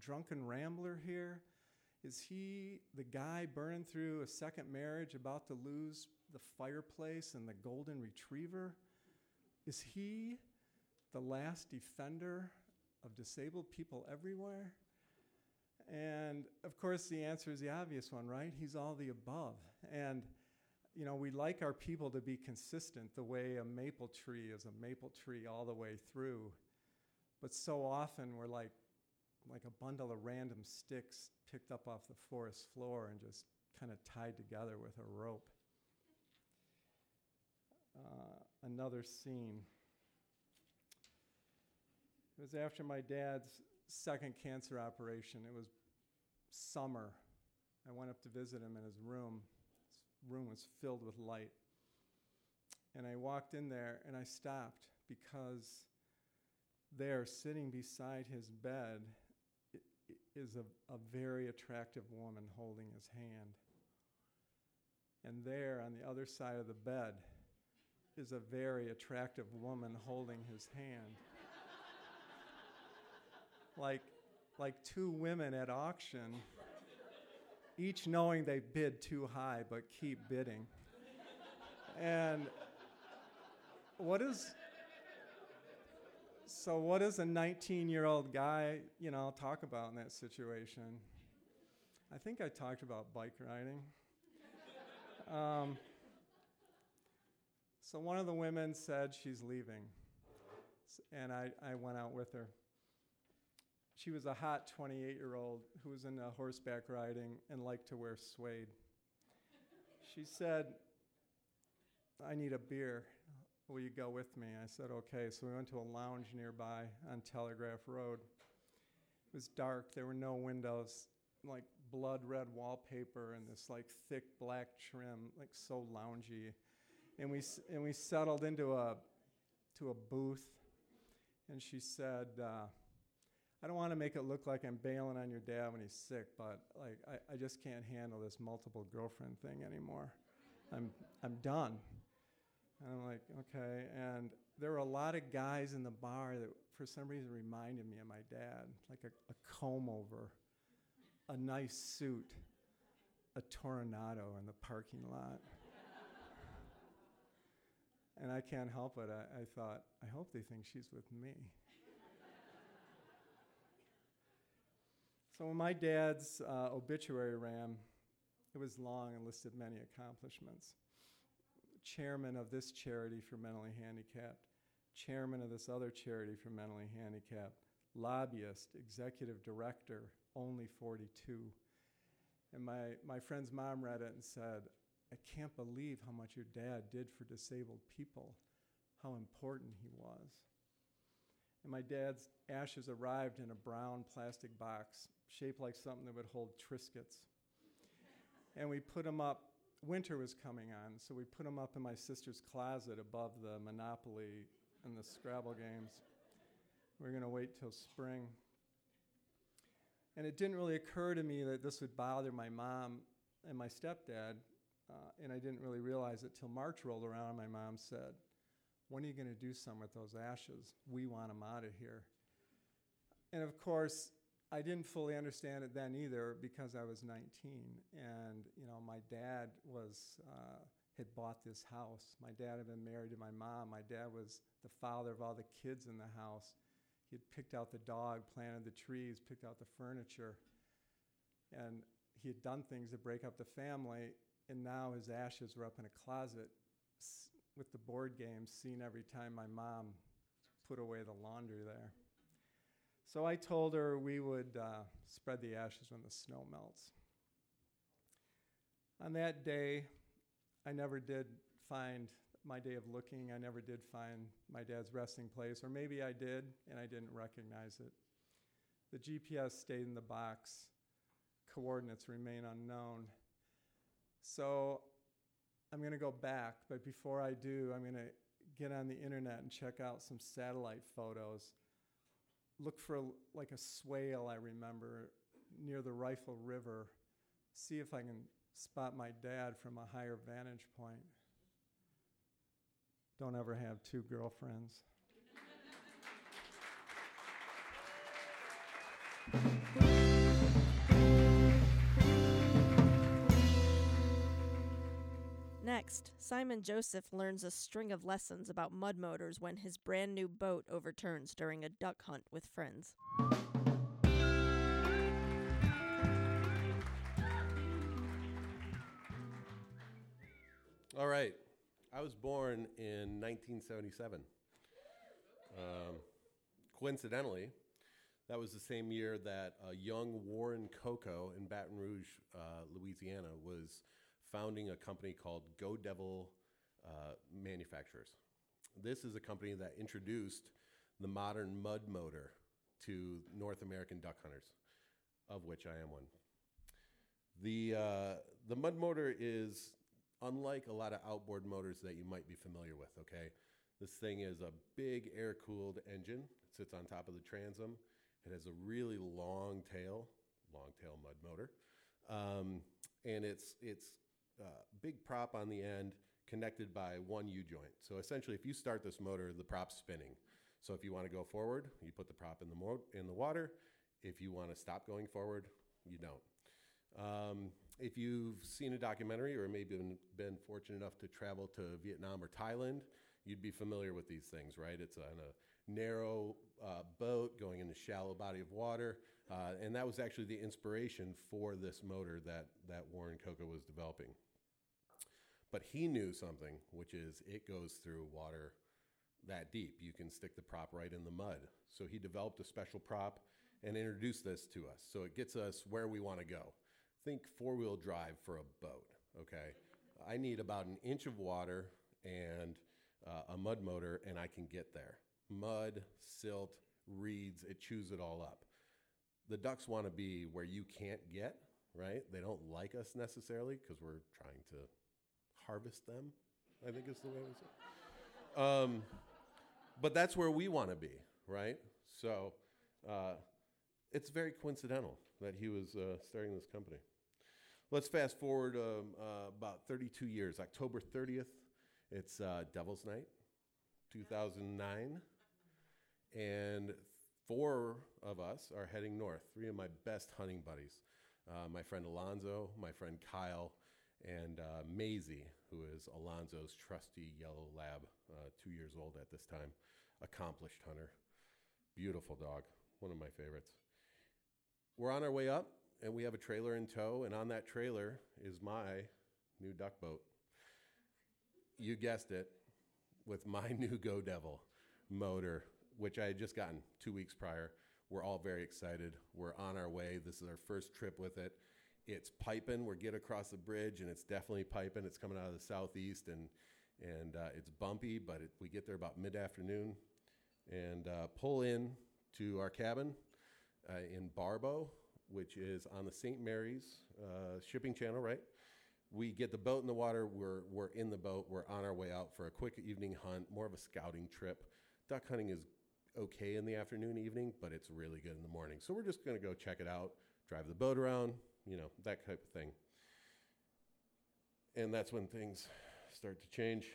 drunken rambler here? Is he the guy burning through a second marriage about to lose the fireplace and the golden retriever? Is he the last defender of disabled people everywhere? And, of course, the answer is the obvious one, right? He's all the above. And, you know, we like our people to be consistent the way a maple tree is a maple tree all the way through. But so often we're like, like a bundle of random sticks picked up off the forest floor and just kind of tied together with a rope. Uh, another scene. It was after my dad's second cancer operation. It was summer. I went up to visit him in his room. His room was filled with light. And I walked in there and I stopped because there, sitting beside his bed, is a, a very attractive woman holding his hand. And there, on the other side of the bed, is a very attractive woman holding his hand. Like, like two women at auction, each knowing they bid too high but keep bidding. And what is, so what does a nineteen-year-old guy, you know, talk about in that situation? I think I talked about bike riding. Um, so one of the women said she's leaving, and I, I went out with her. She was a hot twenty-eight-year-old who was into horseback riding and liked to wear suede. She said, "I need a beer. Will you go with me?" I said, "Okay." So we went to a lounge nearby on Telegraph Road. It was dark. There were no windows, like blood-red wallpaper and this like thick black trim, like so loungy. And we and we settled into a to a booth, and she said, Uh, "I don't want to make it look like I'm bailing on your dad when he's sick, but like I, I just can't handle this multiple girlfriend thing anymore. I'm I'm done." And I'm like, okay. And there were a lot of guys in the bar that for some reason reminded me of my dad, like a, a comb over, a nice suit, a Toronado in the parking lot. And I can't help it. I, I thought, I hope they think she's with me. So when my dad's uh, obituary ran, it was long and listed many accomplishments. Chairman of this charity for mentally handicapped, chairman of this other charity for mentally handicapped, lobbyist, executive director, only forty-two. And my, my friend's mom read it and said, "I can't believe how much your dad did for disabled people, how important he was." And my dad's ashes arrived in a brown plastic box shaped like something that would hold Triscuits. And we put them up. Winter was coming on, so we put them up in my sister's closet above the Monopoly and the Scrabble games. We were going to wait till spring. And it didn't really occur to me that this would bother my mom and my stepdad, uh, and I didn't really realize it till March rolled around and my mom said, "When are you going to do something with those ashes? We want them out of here." And of course, I didn't fully understand it then either because I was nineteen. And, you know, my dad was, uh, had bought this house. My dad had been married to my mom. My dad was the father of all the kids in the house. He had picked out the dog, planted the trees, picked out the furniture. And he had done things to break up the family, and now his ashes were up in a closet with the board games seen every time my mom put away the laundry there. So I told her we would uh, spread the ashes when the snow melts. On that day, I never did find my day of looking. I never did find my dad's resting place, or maybe I did, and I didn't recognize it. The G P S stayed in the box. Coordinates remain unknown. So I'm going to go back, but before I do, I'm going to get on the internet and check out some satellite photos. Look for like a swale I remember near the Rifle River. See if I can spot my dad from a higher vantage point. Don't ever have two girlfriends. Next, Simon Joseph learns a string of lessons about mud motors when his brand new boat overturns during a duck hunt with friends. All right. I was born in nineteen seventy-seven. Um, coincidentally, that was the same year that a young Warren Coco in Baton Rouge, uh, Louisiana, was founding a company called Go Devil uh, Manufacturers. This is a company that introduced the modern mud motor to North American duck hunters, of which I am one. The uh, the mud motor is unlike a lot of outboard motors that you might be familiar with, okay? This thing is a big air-cooled engine. It sits on top of the transom. It has a really long tail, long tail mud motor. Um, and it's it's Uh, big prop on the end connected by one U-joint. So essentially, if you start this motor, the prop's spinning. So if you want to go forward, you put the prop in the mo- in the water. If you want to stop going forward, you don't. Um, if you've seen a documentary or maybe been, been fortunate enough to travel to Vietnam or Thailand, you'd be familiar with these things, right? It's on a narrow uh, boat going in a shallow body of water. Uh, and that was actually the inspiration for this motor that, that Warren Coco was developing. But he knew something, which is it goes through water that deep. You can stick the prop right in the mud. So he developed a special prop and introduced this to us. So it gets us where we want to go. Think four-wheel drive for a boat, okay? I need about an inch of water and uh, a mud motor, and I can get there. Mud, silt, reeds, it chews it all up. The ducks want to be where you can't get, right? They don't like us necessarily because we're trying to harvest them, I think is the way we say it. Um, but that's where we want to be, right? So uh, it's very coincidental that he was uh, starting this company. Let's fast forward um, uh, about thirty-two years, October thirtieth. It's uh, Devil's Night, two thousand nine. And four of us are heading north, three of my best hunting buddies. Uh, my friend Alonzo, my friend Kyle, and uh, Maisie, who is Alonzo's trusty yellow lab, uh, two years old at this time, accomplished hunter, beautiful dog, one of my favorites. We're on our way up, and we have a trailer in tow, and on that trailer is my new duck boat. You guessed it, with my new Go Devil motor, which I had just gotten two weeks prior. We're all very excited. We're on our way. This is our first trip with it. It's piping. We're get across the bridge, and it's definitely piping. It's coming out of the southeast, and and uh, it's bumpy, but it, we get there about mid-afternoon and uh, pull in to our cabin uh, in Barbeau, which is on the Saint Mary's uh, shipping channel, right? We get the boat in the water. We're we're in the boat. We're on our way out for a quick evening hunt, more of a scouting trip. Duck hunting is okay in the afternoon, evening, but it's really good in the morning. So we're just going to go check it out, drive the boat around, you know, that type of thing. And that's when things start to change.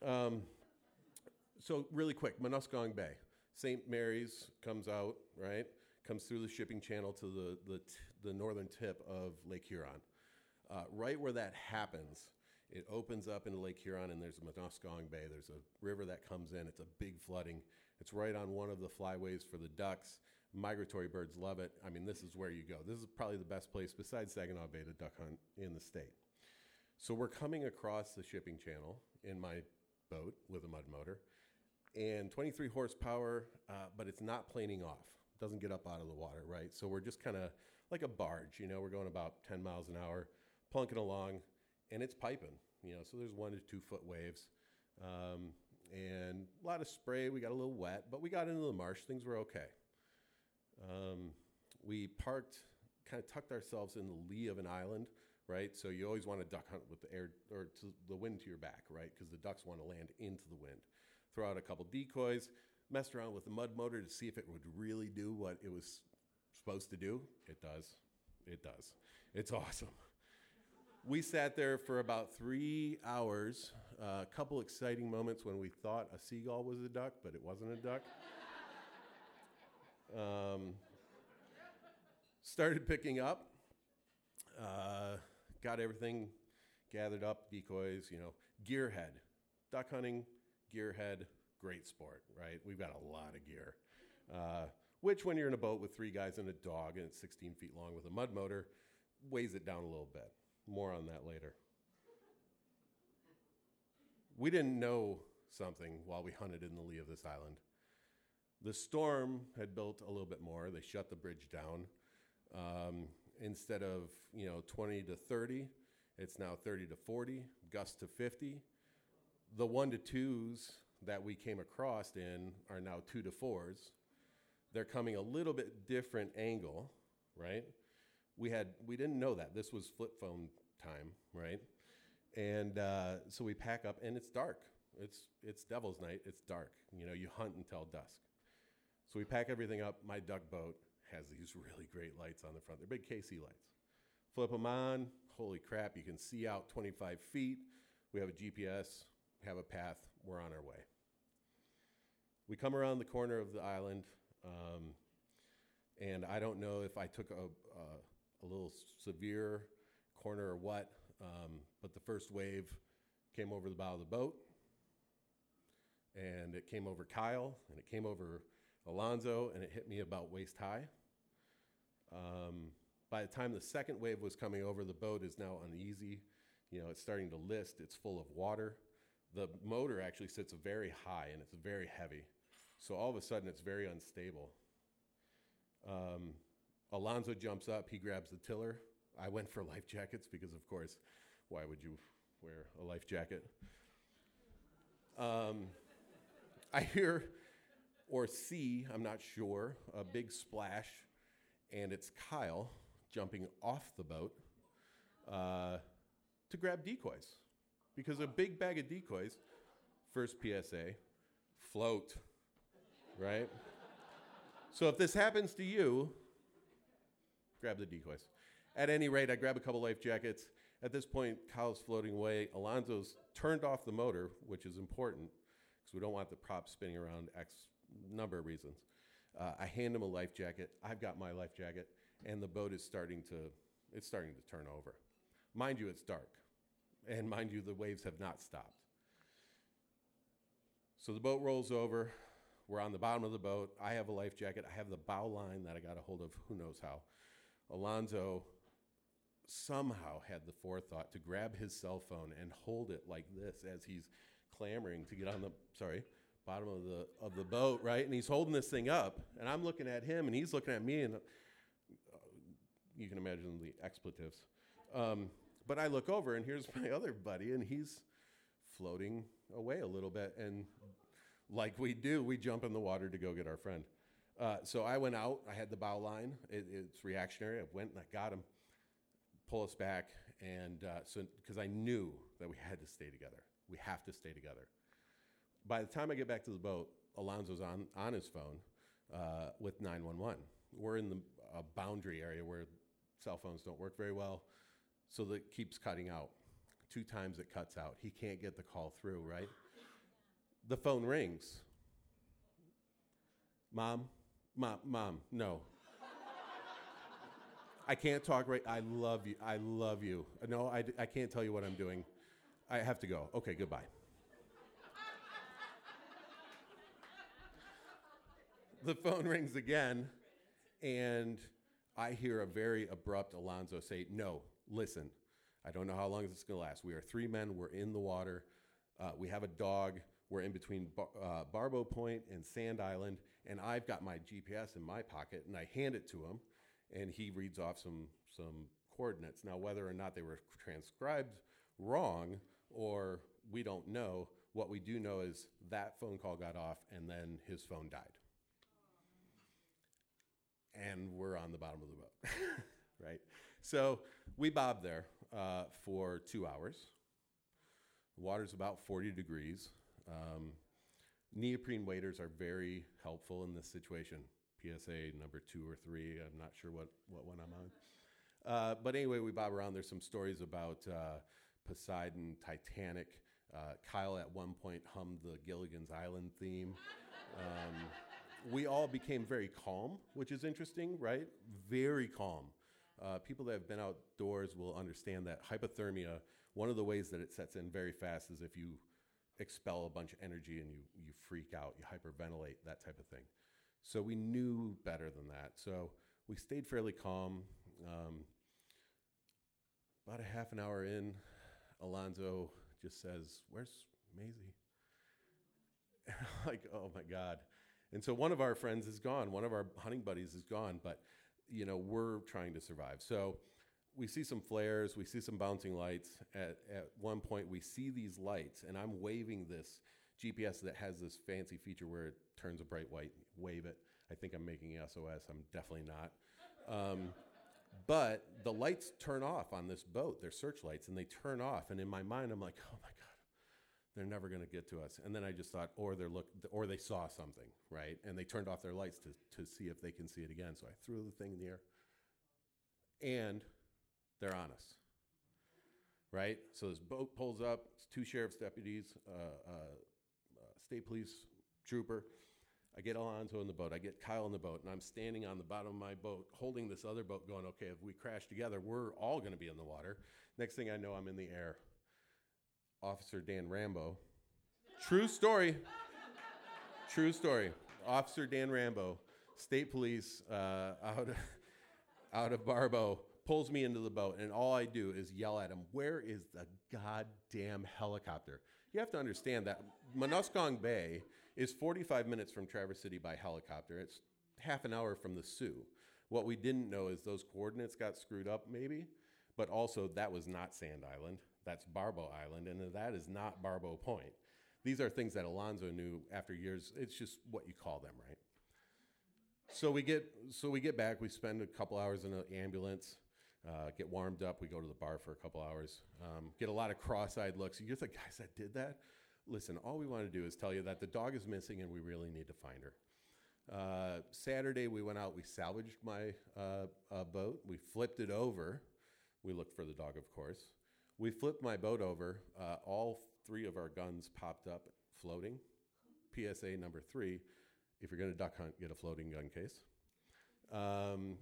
Um, so really quick, Munuscong Bay. Saint Mary's comes out, right? Comes through the shipping channel to the the, t- the northern tip of Lake Huron. Uh, right where that happens It opens up into Lake Huron, and there's a Munuscong Bay. There's a river that comes in. It's a big flooding. It's right on one of the flyways for the ducks. Migratory birds love it. I mean, this is where you go. This is probably the best place besides Saginaw Bay to duck hunt in the state. So we're coming across the shipping channel in my boat with a mud motor, and twenty-three horsepower, uh, but it's not planing off. It doesn't get up out of the water, right? So we're just kind of like a barge. You know, we're going about ten miles an hour, plunking along, and it's piping, you know, so there's one to two foot waves, um, and a lot of spray. We got a little wet, but we got into the marsh. Things were okay. Um, we parked, kind of tucked ourselves in the lee of an island, right? So you always want to duck hunt with the air or to the wind to your back, right? Because the ducks want to land into the wind. Throw out a couple decoys, messed around with the mud motor to see if it would really do what it was supposed to do. It does. It does. It's awesome. We sat there for about three hours, uh, a couple exciting moments when we thought a seagull was a duck, but it wasn't a duck. Um, started picking up, uh, got everything gathered up, decoys, you know, gearhead. Duck hunting, gearhead, great sport, right? We've got a lot of gear, uh, which when you're in a boat with three guys and a dog and it's sixteen feet long with a mud motor, weighs it down a little bit. More on that later. We didn't know something while we hunted in the lee of this island. The storm had built a little bit more. They shut the bridge down. Um, instead of, you know, twenty to thirty, it's now thirty to forty, gusts to fifty. The one to twos that we came across in are now two to fours. They're coming a little bit different angle, right? We had we didn't know that. This was flip phone time, right? And uh, so we pack up, and it's dark. It's it's Devil's Night. It's dark. You know, you hunt until dusk. So we pack everything up. My duck boat has these really great lights on the front. They're big K C lights. Flip them on. Holy crap, you can see out twenty-five feet. We have a G P S, have a path. We're on our way. We come around the corner of the island, um, and I don't know if I took a... a a little severe corner or what, um, but the first wave came over the bow of the boat, and it came over Kyle, and it came over Alonzo, and it hit me about waist high. Um, by the time the second wave was coming over, the boat is now uneasy. You know, it's starting to list. It's full of water. The motor actually sits very high, and it's very heavy. So all of a sudden, it's very unstable. Um, Alonzo jumps up, he grabs the tiller. I went for life jackets because, of course, why would you wear a life jacket? Um, I hear, or see, I'm not sure, a big splash, and it's Kyle jumping off the boat uh, to grab decoys. Because a big bag of decoys, first P S A, float, right? So if this happens to you, grab the decoys. At any rate, I grab a couple life jackets. At this point, Kyle's floating away. Alonzo's turned off the motor, which is important because we don't want the prop spinning around X number of reasons. Uh, I hand him a life jacket. I've got my life jacket, and the boat is starting to it's starting to turn over. Mind you, it's dark, and mind you, the waves have not stopped. So the boat rolls over. We're on the bottom of the boat. I have a life jacket. I have the bow line that I got a hold of. Who knows how? Alonzo somehow had the forethought to grab his cell phone and hold it like this as he's clamoring to get on the sorry bottom of the of the boat, right? And he's holding this thing up, and I'm looking at him, and he's looking at me, and uh, you can imagine the expletives. Um, but I look over, and here's my other buddy, and he's floating away a little bit, and like we do, we jump in the water to go get our friend. Uh, so I went out, I had the bow line, it, it's reactionary, I went and I got him, pull us back, and uh, so because I knew that we had to stay together. We have to stay together. By the time I get back to the boat, Alonzo's on, on his phone uh, with nine one one. We're in the uh, boundary area where cell phones don't work very well, so that keeps cutting out. Two times it cuts out. He can't get the call through, right? The phone rings. Mom? Mom, mom, no. I can't talk right. I love you. I love you. No, I, I can't tell you what I'm doing. I have to go. Okay, goodbye. The phone rings again, and I hear a very abrupt Alonzo say, no, listen, I don't know how long this is going to last. We are three men. We're in the water. Uh, we have a dog. We're in between Bar- uh, Barbeau Point and Sand Island, and I've got my G P S in my pocket, and I hand it to him, and he reads off some some coordinates. Now, whether or not they were transcribed wrong or we don't know, what we do know is that phone call got off, and then his phone died. And we're on the bottom of the boat, right? So we bobbed there uh, for two hours. The water's about forty degrees. Um, neoprene waders are very helpful in this situation. P S A number two or three, I'm not sure what, what one I'm on. Uh, but anyway, we bob around. There's some stories about uh, Poseidon, Titanic. Uh, Kyle at one point hummed the Gilligan's Island theme. Um, We all became very calm, which is interesting, right? Very calm. Uh, people that have been outdoors will understand that hypothermia, one of the ways that it sets in very fast is if you expel a bunch of energy and you, you freak out, you hyperventilate, that type of thing. So we knew better than that. So we stayed fairly calm. Um, about a half an hour in, Alonzo just says, "Where's Maisie?" And I'm like, oh my God. And so one of our friends is gone. One of our hunting buddies is gone, but you know, we're trying to survive. So we see some flares. We see some bouncing lights. At, at one point, we see these lights, and I'm waving this G P S that has this fancy feature where it turns a bright white. Wave it. I think I'm making S O S. I'm definitely not. Um, but the lights turn off on this boat. They're searchlights, and they turn off. And in my mind, I'm like, oh, my God. They're never going to get to us. And then I just thought, or they're look, or they saw something, right? And they turned off their lights to, to see if they can see it again. So I threw the thing in the air. And they're on us, right? So this boat pulls up. It's two sheriff's deputies, uh, uh, uh, state police trooper. I get Alonzo in the boat. I get Kyle in the boat. And I'm standing on the bottom of my boat holding this other boat going, okay, if we crash together, we're all going to be in the water. Next thing I know, I'm in the air. Officer Dan Rambo, true story, true story. Officer Dan Rambo, state police uh, out, of, out of Barbeau, pulls me into the boat, and all I do is yell at him, where is the goddamn helicopter? You have to understand that Munuscong Bay is forty-five minutes from Traverse City by helicopter. It's half an hour from the Sioux. What we didn't know is those coordinates got screwed up maybe, but also that was not Sand Island. That's Barbeau Island, and that is not Barbeau Point. These are things that Alonzo knew after years. It's just what you call them, right? So we get so we get back. We spend a couple hours in an ambulance, uh, get warmed up. We go to the bar for a couple hours, um, get a lot of cross-eyed looks. You're the guys that did that? Listen, all we want to do is tell you that the dog is missing, and we really need to find her. Uh, Saturday, we went out. We salvaged my uh, uh, boat. We flipped it over. We looked for the dog, of course. We flipped my boat over. Uh, all three of our guns popped up floating. P S A number three, if you're going to duck hunt, get a floating gun case. Um,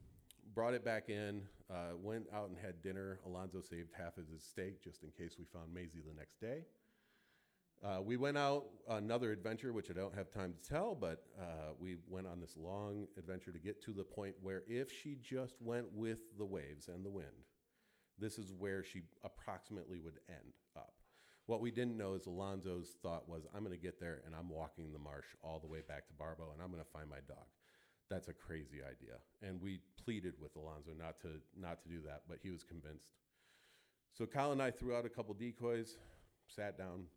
brought it back in, uh, went out and had dinner. Alonzo saved half of his steak just in case we found Maisie the next day. Uh, we went out another adventure, which I don't have time to tell, but uh, we went on this long adventure to get to the point where if she just went with the waves and the wind, this is where she approximately would end up. What we didn't know is Alonzo's thought was, I'm going to get there, and I'm walking the marsh all the way back to Barbeau, and I'm going to find my dog. That's a crazy idea. And we pleaded with Alonzo not to not to do that, but he was convinced. So Kyle and I threw out a couple decoys, sat down,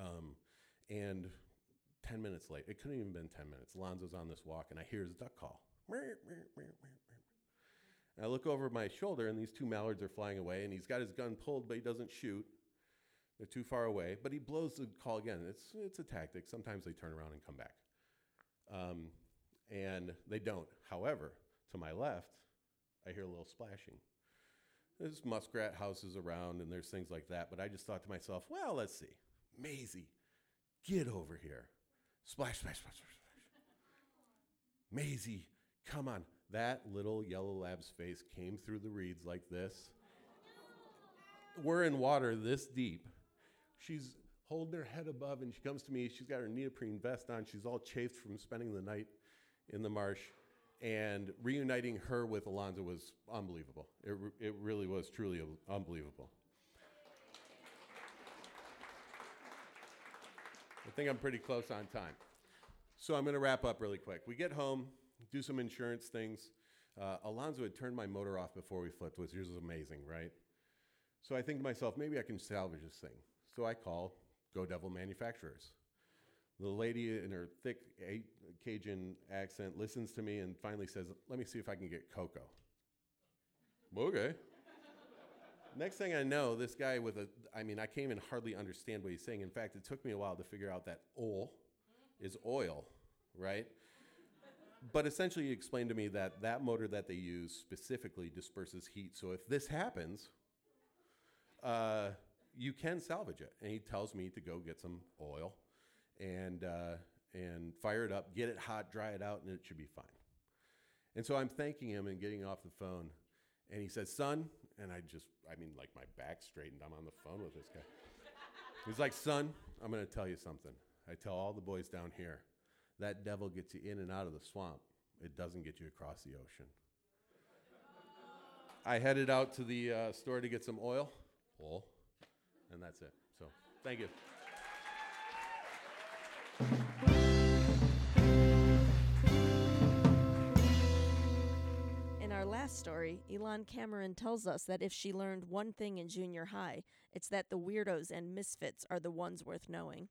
um, and ten minutes later, it couldn't even been ten minutes, Alonzo's on this walk, and I hear his duck call. And I look over my shoulder, and these two mallards are flying away, and he's got his gun pulled, but he doesn't shoot. They're too far away, but he blows the call again. It's it's a tactic. Sometimes they turn around and come back. Um, and they don't. However, to my left, I hear a little splashing. There's muskrat houses around, and there's things like that, but I just thought to myself, well, let's see. Maisie, get over here. Splash, splash, splash, splash, splash. Maisie, come on. That little yellow lab's face came through the reeds like this. We're in water this deep. She's holding her head above, and she comes to me. She's got her neoprene vest on. She's all chafed from spending the night in the marsh. And reuniting her with Alonzo was unbelievable. It, it really was truly unbelievable. I think I'm pretty close on time. So I'm going to wrap up really quick. We get home, do some insurance things. Uh, Alonzo had turned my motor off before we flipped, which was amazing, right? So I think to myself, maybe I can salvage this thing. So I call Go Devil Manufacturers. The lady in her thick Cajun accent listens to me and finally says, let me see if I can get Coco. Okay. Next thing I know, this guy with a, I mean, I can't even hardly understand what he's saying. In fact, it took me a while to figure out that ol is oil, right? But essentially he explained to me that that motor that they use specifically disperses heat. So if this happens, uh, you can salvage it. And he tells me to go get some oil. And uh, and fire it up, get it hot, dry it out, and it should be fine. And so I'm thanking him and getting off the phone. And he says, son, and I just, I mean, like my back straightened. I'm on the phone with this guy. He's like, son, I'm going to tell you something. I tell all the boys down here, that devil gets you in and out of the swamp. It doesn't get you across the ocean. I headed out to the uh, store to get some oil. Oil. And that's it. So thank you. In our last story, Elan Cameron tells us that if she learned one thing in junior high, it's that the weirdos and misfits are the ones worth knowing.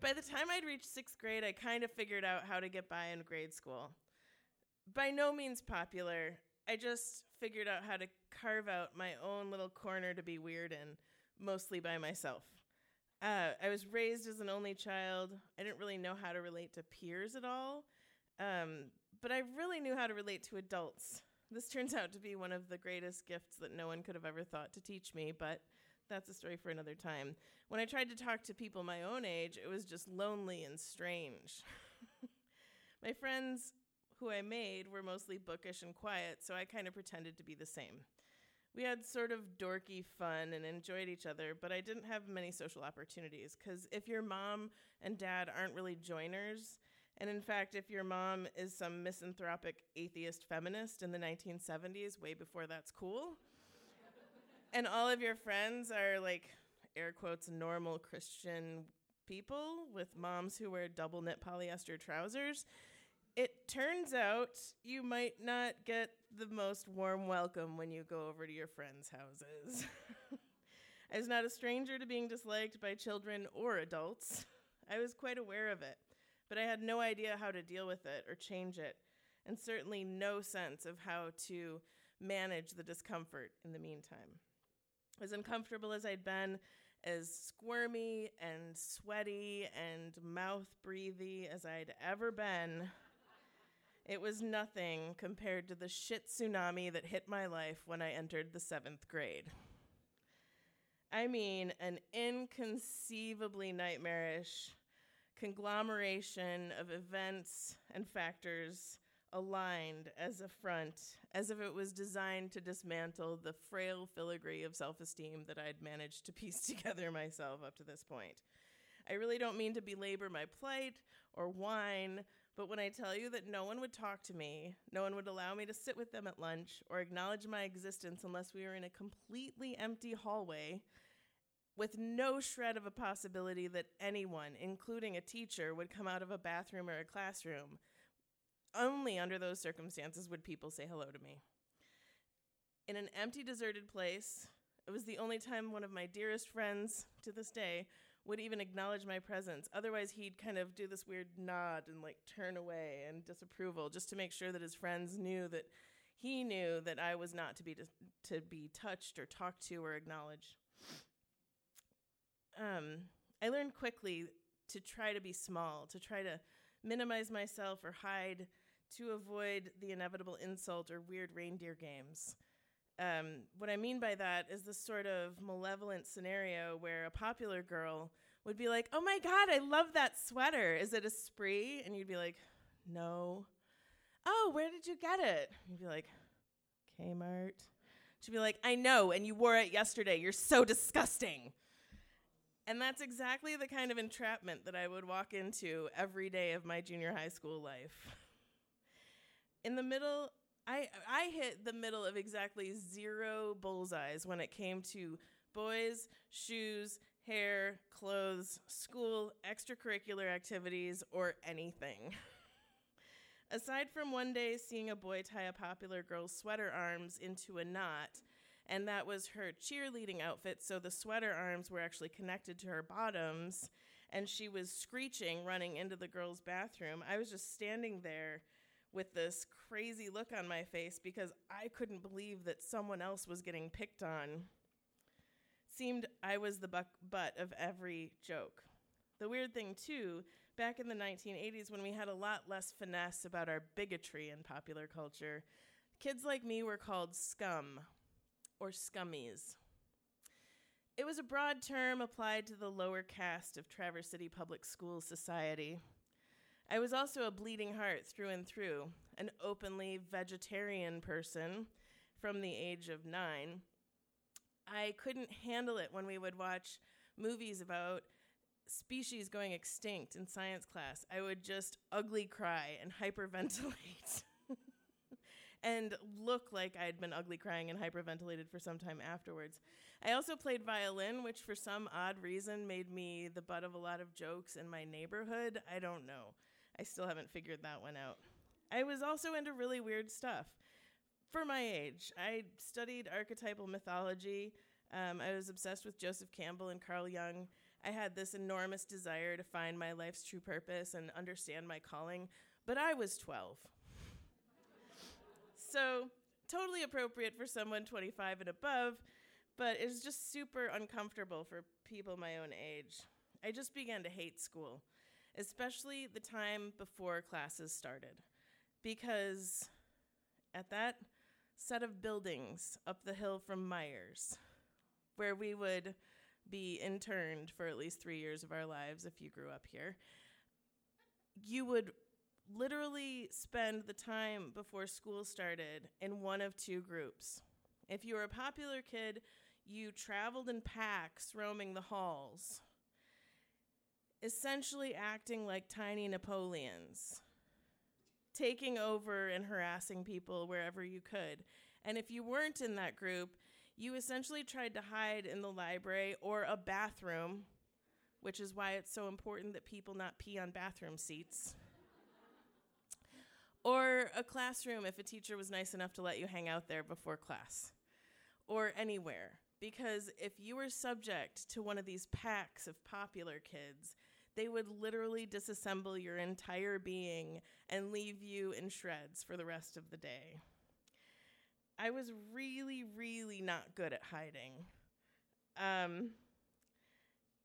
By the time I'd reached sixth grade, I kind of figured out how to get by in grade school. By no means popular, I just figured out how to carve out my own little corner to be weird in, mostly by myself. Uh, I was raised as an only child. I didn't really know how to relate to peers at all, um, but I really knew how to relate to adults. This turns out to be one of the greatest gifts that no one could have ever thought to teach me, but that's a story for another time. When I tried to talk to people my own age, it was just lonely and strange. My friends who I made were mostly bookish and quiet, so I kind of pretended to be the same. We had sort of dorky fun and enjoyed each other, but I didn't have many social opportunities, because if your mom and dad aren't really joiners, and in fact, if your mom is some misanthropic atheist feminist in the nineteen seventies, way before that's cool, and all of your friends are, like, air quotes, normal Christian people with moms who wear double knit polyester trousers, it turns out you might not get the most warm welcome when you go over to your friends' houses. I was not a stranger to being disliked by children or adults. I was quite aware of it, but I had no idea how to deal with it or change it, and certainly no sense of how to manage the discomfort in the meantime. As uncomfortable as I'd been, as squirmy and sweaty and mouth-breathy as I'd ever been, it was nothing compared to the shit tsunami that hit my life when I entered the seventh grade. I mean, an inconceivably nightmarish conglomeration of events and factors aligned as a front, as if it was designed to dismantle the frail filigree of self-esteem that I'd managed to piece together myself up to this point. I really don't mean to belabor my plight or whine, but when I tell you that no one would talk to me, no one would allow me to sit with them at lunch or acknowledge my existence unless we were in a completely empty hallway, with no shred of a possibility that anyone, including a teacher, would come out of a bathroom or a classroom, only under those circumstances would people say hello to me. In an empty, deserted place, it was the only time one of my dearest friends, to this day, would even acknowledge my presence. Otherwise, he'd kind of do this weird nod and like turn away and disapproval, just to make sure that his friends knew that he knew that I was not to be dis- to be touched or talked to or acknowledged. Um, I learned quickly to try to be small, to try to minimize myself or hide to avoid the inevitable insult or weird reindeer games. Um, what I mean by that is this sort of malevolent scenario where a popular girl would be like, oh my God, I love that sweater. Is it a spree? And you'd be like, no. Oh, where did you get it? You'd be like, Kmart. She'd be like, I know, and you wore it yesterday. You're so disgusting. And that's exactly the kind of entrapment that I would walk into every day of my junior high school life. In the middle, I I hit the middle of exactly zero bullseyes when it came to boys, shoes, hair, clothes, school, extracurricular activities, or anything. Aside from one day seeing a boy tie a popular girl's sweater arms into a knot, and that was her cheerleading outfit, so the sweater arms were actually connected to her bottoms, and she was screeching, running into the girl's bathroom. I was just standing there with this crazy look on my face because I couldn't believe that someone else was getting picked on. Seemed I was the buck- butt of every joke. The weird thing, too, back in the nineteen eighties when we had a lot less finesse about our bigotry in popular culture, kids like me were called scum or scummies. It was a broad term applied to the lower caste of Traverse City Public School society. I was also a bleeding heart through and through, an openly vegetarian person from the age of nine. I couldn't handle it when we would watch movies about species going extinct in science class. I would just ugly cry and hyperventilate and look like I'd been ugly crying and hyperventilated for some time afterwards. I also played violin, which for some odd reason made me the butt of a lot of jokes in my neighborhood. I don't know. I still haven't figured that one out. I was also into really weird stuff. For my age, I studied archetypal mythology. Um, I was obsessed with Joseph Campbell and Carl Jung. I had this enormous desire to find my life's true purpose and understand my calling, but I was twelve. So totally appropriate for someone twenty-five and above, but it was just super uncomfortable for people my own age. I just began to hate school, especially the time before classes started, because at that set of buildings up the hill from Myers, where we would be interned for at least three years of our lives if you grew up here, you would literally spend the time before school started in one of two groups. If you were a popular kid, you traveled in packs roaming the halls, essentially acting like tiny Napoleons, taking over and harassing people wherever you could. And if you weren't in that group, you essentially tried to hide in the library or a bathroom, which is why it's so important that people not pee on bathroom seats, or a classroom if a teacher was nice enough to let you hang out there before class, or anywhere. Because if you were subject to one of these packs of popular kids, they would literally disassemble your entire being and leave you in shreds for the rest of the day. I was really, really not good at hiding. Um,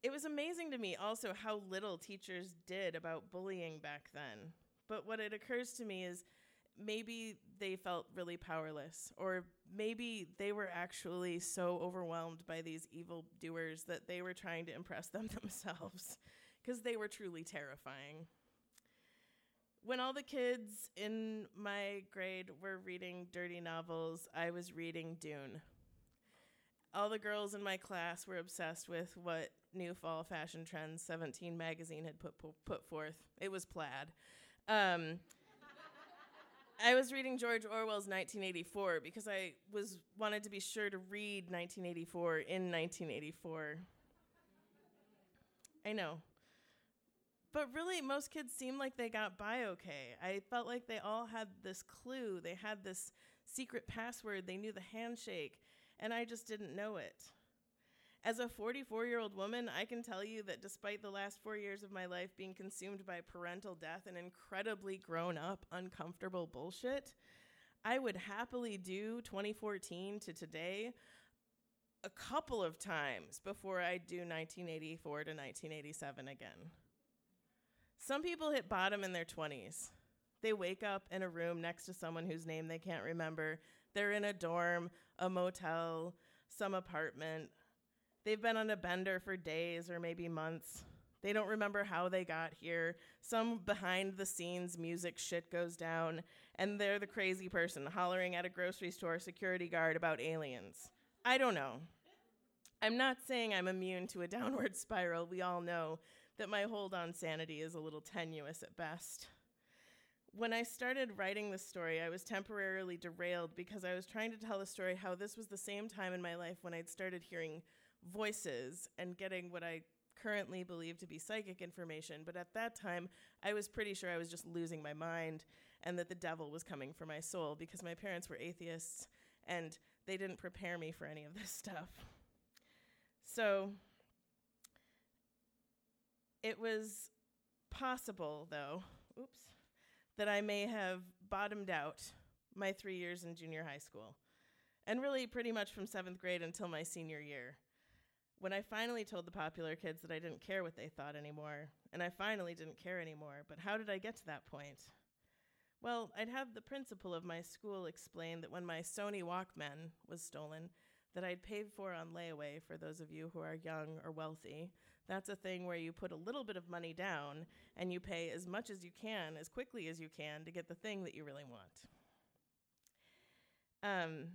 it was amazing to me also how little teachers did about bullying back then. But what it occurs to me is maybe they felt really powerless, or maybe they were actually so overwhelmed by these evil doers that they were trying to impress them themselves, because they were truly terrifying. When all the kids in my grade were reading dirty novels, I was reading Dune. All the girls in my class were obsessed with what new fall fashion trends seventeen magazine had put put forth. It was plaid. Um, I was reading George Orwell's nineteen eighty-four because I was wanted to be sure to read nineteen eighty-four in nineteen eighty-four. I know. But really, most kids seemed like they got by okay. I felt like they all had this clue. They had this secret password. They knew the handshake, and I just didn't know it. As a forty-four-year-old woman, I can tell you that despite the last four years of my life being consumed by parental death and incredibly grown-up, uncomfortable bullshit, I would happily do twenty fourteen to today a couple of times before I do nineteen eighty-four to nineteen eighty-seven again. Some people hit bottom in their twenties. They wake up in a room next to someone whose name they can't remember. They're in a dorm, a motel, some apartment. They've been on a bender for days or maybe months. They don't remember how they got here. Some behind-the-scenes music shit goes down, and they're the crazy person hollering at a grocery store security guard about aliens. I don't know. I'm not saying I'm immune to a downward spiral. We all know that my hold on sanity is a little tenuous at best. When I started writing this story, I was temporarily derailed because I was trying to tell the story how this was the same time in my life when I'd started hearing voices and getting what I currently believe to be psychic information. But at that time, I was pretty sure I was just losing my mind and that the devil was coming for my soul because my parents were atheists and they didn't prepare me for any of this stuff. So it was possible, though, oops, that I may have bottomed out my three years in junior high school, and really pretty much from seventh grade until my senior year, when I finally told the popular kids that I didn't care what they thought anymore, and I finally didn't care anymore. But how did I get to that point? Well, I'd have the principal of my school explain that when my Sony Walkman was stolen, that I'd paid for on layaway, for those of you who are young or wealthy. That's a thing where you put a little bit of money down and you pay as much as you can, as quickly as you can, to get the thing that you really want. Um,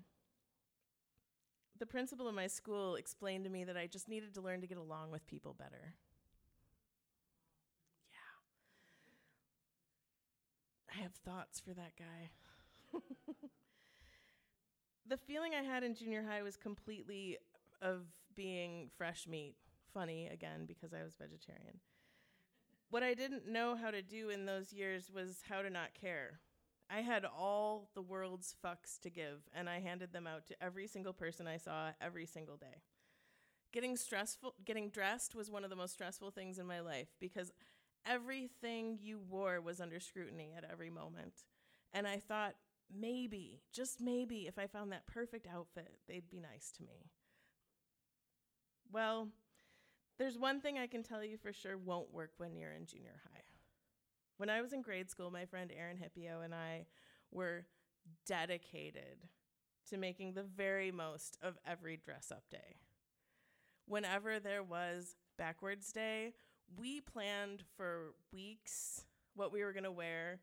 the principal of my school explained to me that I just needed to learn to get along with people better. Yeah. I have thoughts for that guy. The feeling I had in junior high was completely of being fresh meat. Funny, again, because I was vegetarian. What I didn't know how to do in those years was how to not care. I had all the world's fucks to give, and I handed them out to every single person I saw every single day. Getting stressful, getting dressed was one of the most stressful things in my life because everything you wore was under scrutiny at every moment. And I thought, maybe, just maybe, if I found that perfect outfit, they'd be nice to me. Well, there's one thing I can tell you for sure won't work when you're in junior high. When I was in grade school, my friend Aaron Hippio and I were dedicated to making the very most of every dress-up day. Whenever there was backwards day, we planned for weeks what we were going to wear.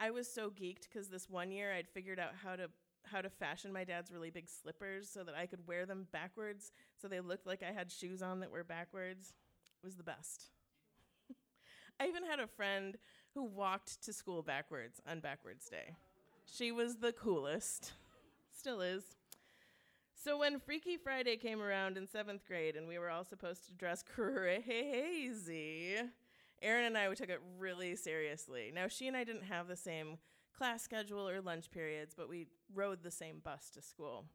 I was so geeked because this one year I'd figured out how to how to fashion my dad's really big slippers so that I could wear them backwards so they looked like I had shoes on that were backwards. It was the best. I even had a friend who walked to school backwards on backwards day. She was the coolest. Still is. So when Freaky Friday came around in seventh grade and we were all supposed to dress crazy, Erin and I took it really seriously. Now, she and I didn't have the same class schedule or lunch periods, but we rode the same bus to school.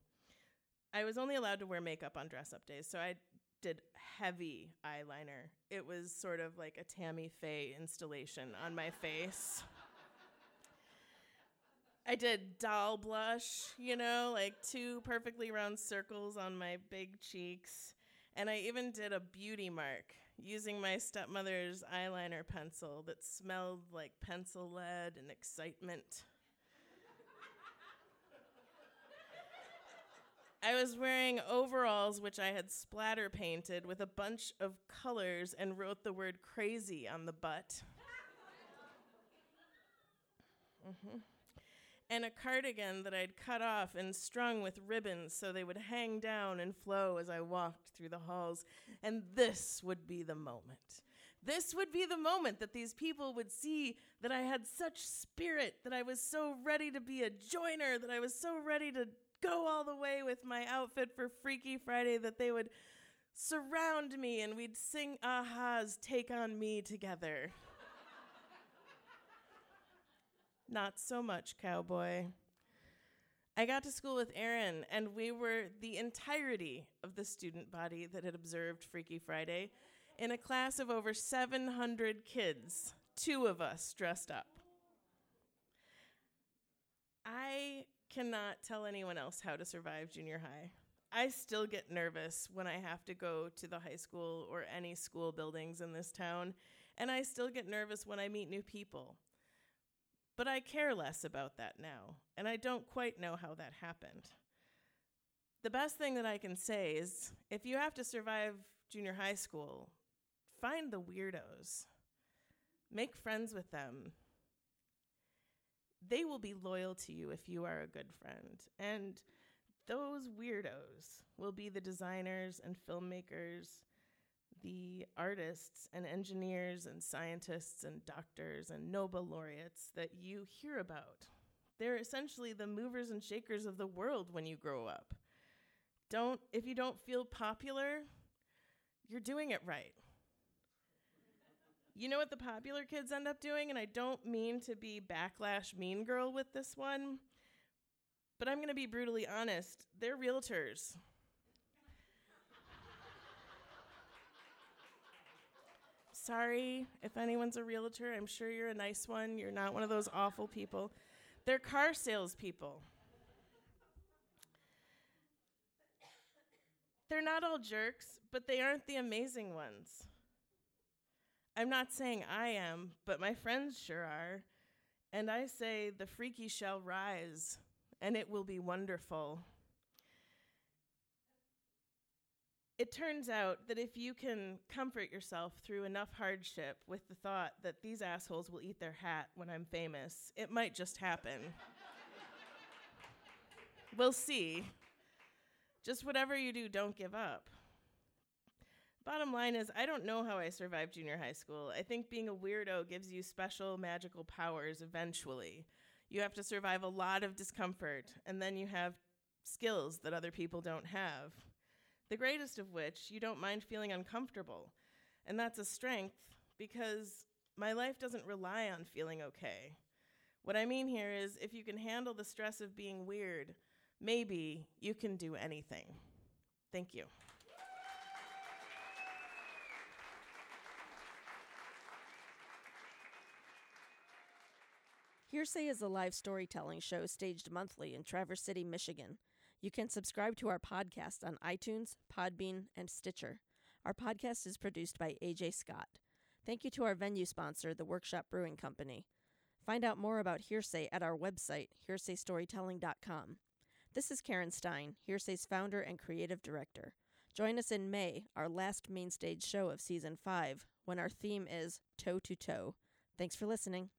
I was only allowed to wear makeup on dress-up days, so I did heavy eyeliner. It was sort of like a Tammy Faye installation on my face. I did doll blush, you know, like two perfectly round circles on my big cheeks. And I even did a beauty mark using my stepmother's eyeliner pencil that smelled like pencil lead and excitement. I was wearing overalls, which I had splatter painted with a bunch of colors, and wrote the word crazy on the butt. Mm-hmm. And a cardigan that I'd cut off and strung with ribbons so they would hang down and flow as I walked through the halls. And this would be the moment. This would be the moment that these people would see that I had such spirit, that I was so ready to be a joiner, that I was so ready to go all the way with my outfit for Freaky Friday, that they would surround me and we'd sing Aha's Take On Me together. Not so much, cowboy. I got to school with Aaron, and we were the entirety of the student body that had observed Freaky Friday in a class of over seven hundred kids, two of us dressed up. I cannot tell anyone else how to survive junior high. I still get nervous when I have to go to the high school or any school buildings in this town, and I still get nervous when I meet new people. But I care less about that now, and I don't quite know how that happened. The best thing that I can say is, if you have to survive junior high school, find the weirdos. Make friends with them. They will be loyal to you if you are a good friend. And those weirdos will be the designers and filmmakers, the artists and engineers and scientists and doctors and Nobel laureates that you hear about. They're essentially the movers and shakers of the world when you grow up. Don't, if you don't feel popular, you're doing it right. You know what the popular kids end up doing? And I don't mean to be backlash mean girl with this one, but I'm going to be brutally honest. They're realtors. Sorry if anyone's a realtor. I'm sure you're a nice one. You're not one of those awful people. They're car salespeople. They're not all jerks, but they aren't the amazing ones. I'm not saying I am, but my friends sure are. And I say the freaky shall rise, and it will be wonderful. It turns out that if you can comfort yourself through enough hardship with the thought that these assholes will eat their hat when I'm famous, it might just happen. We'll see. Just whatever you do, don't give up. Bottom line is, I don't know how I survived junior high school. I think being a weirdo gives you special magical powers eventually. You have to survive a lot of discomfort, and then you have skills that other people don't have. The greatest of which, you don't mind feeling uncomfortable. And that's a strength, because my life doesn't rely on feeling okay. What I mean here is, if you can handle the stress of being weird, maybe you can do anything. Thank you. Hearsay is a live storytelling show staged monthly in Traverse City, Michigan. You can subscribe to our podcast on iTunes, Podbean, and Stitcher. Our podcast is produced by A J Scott. Thank you to our venue sponsor, the Workshop Brewing Company. Find out more about Hearsay at our website, hearsay storytelling dot com. This is Karen Stein, Hearsay's founder and creative director. Join us in May, our last main stage show of Season five, when our theme is Toe to Toe. Thanks for listening.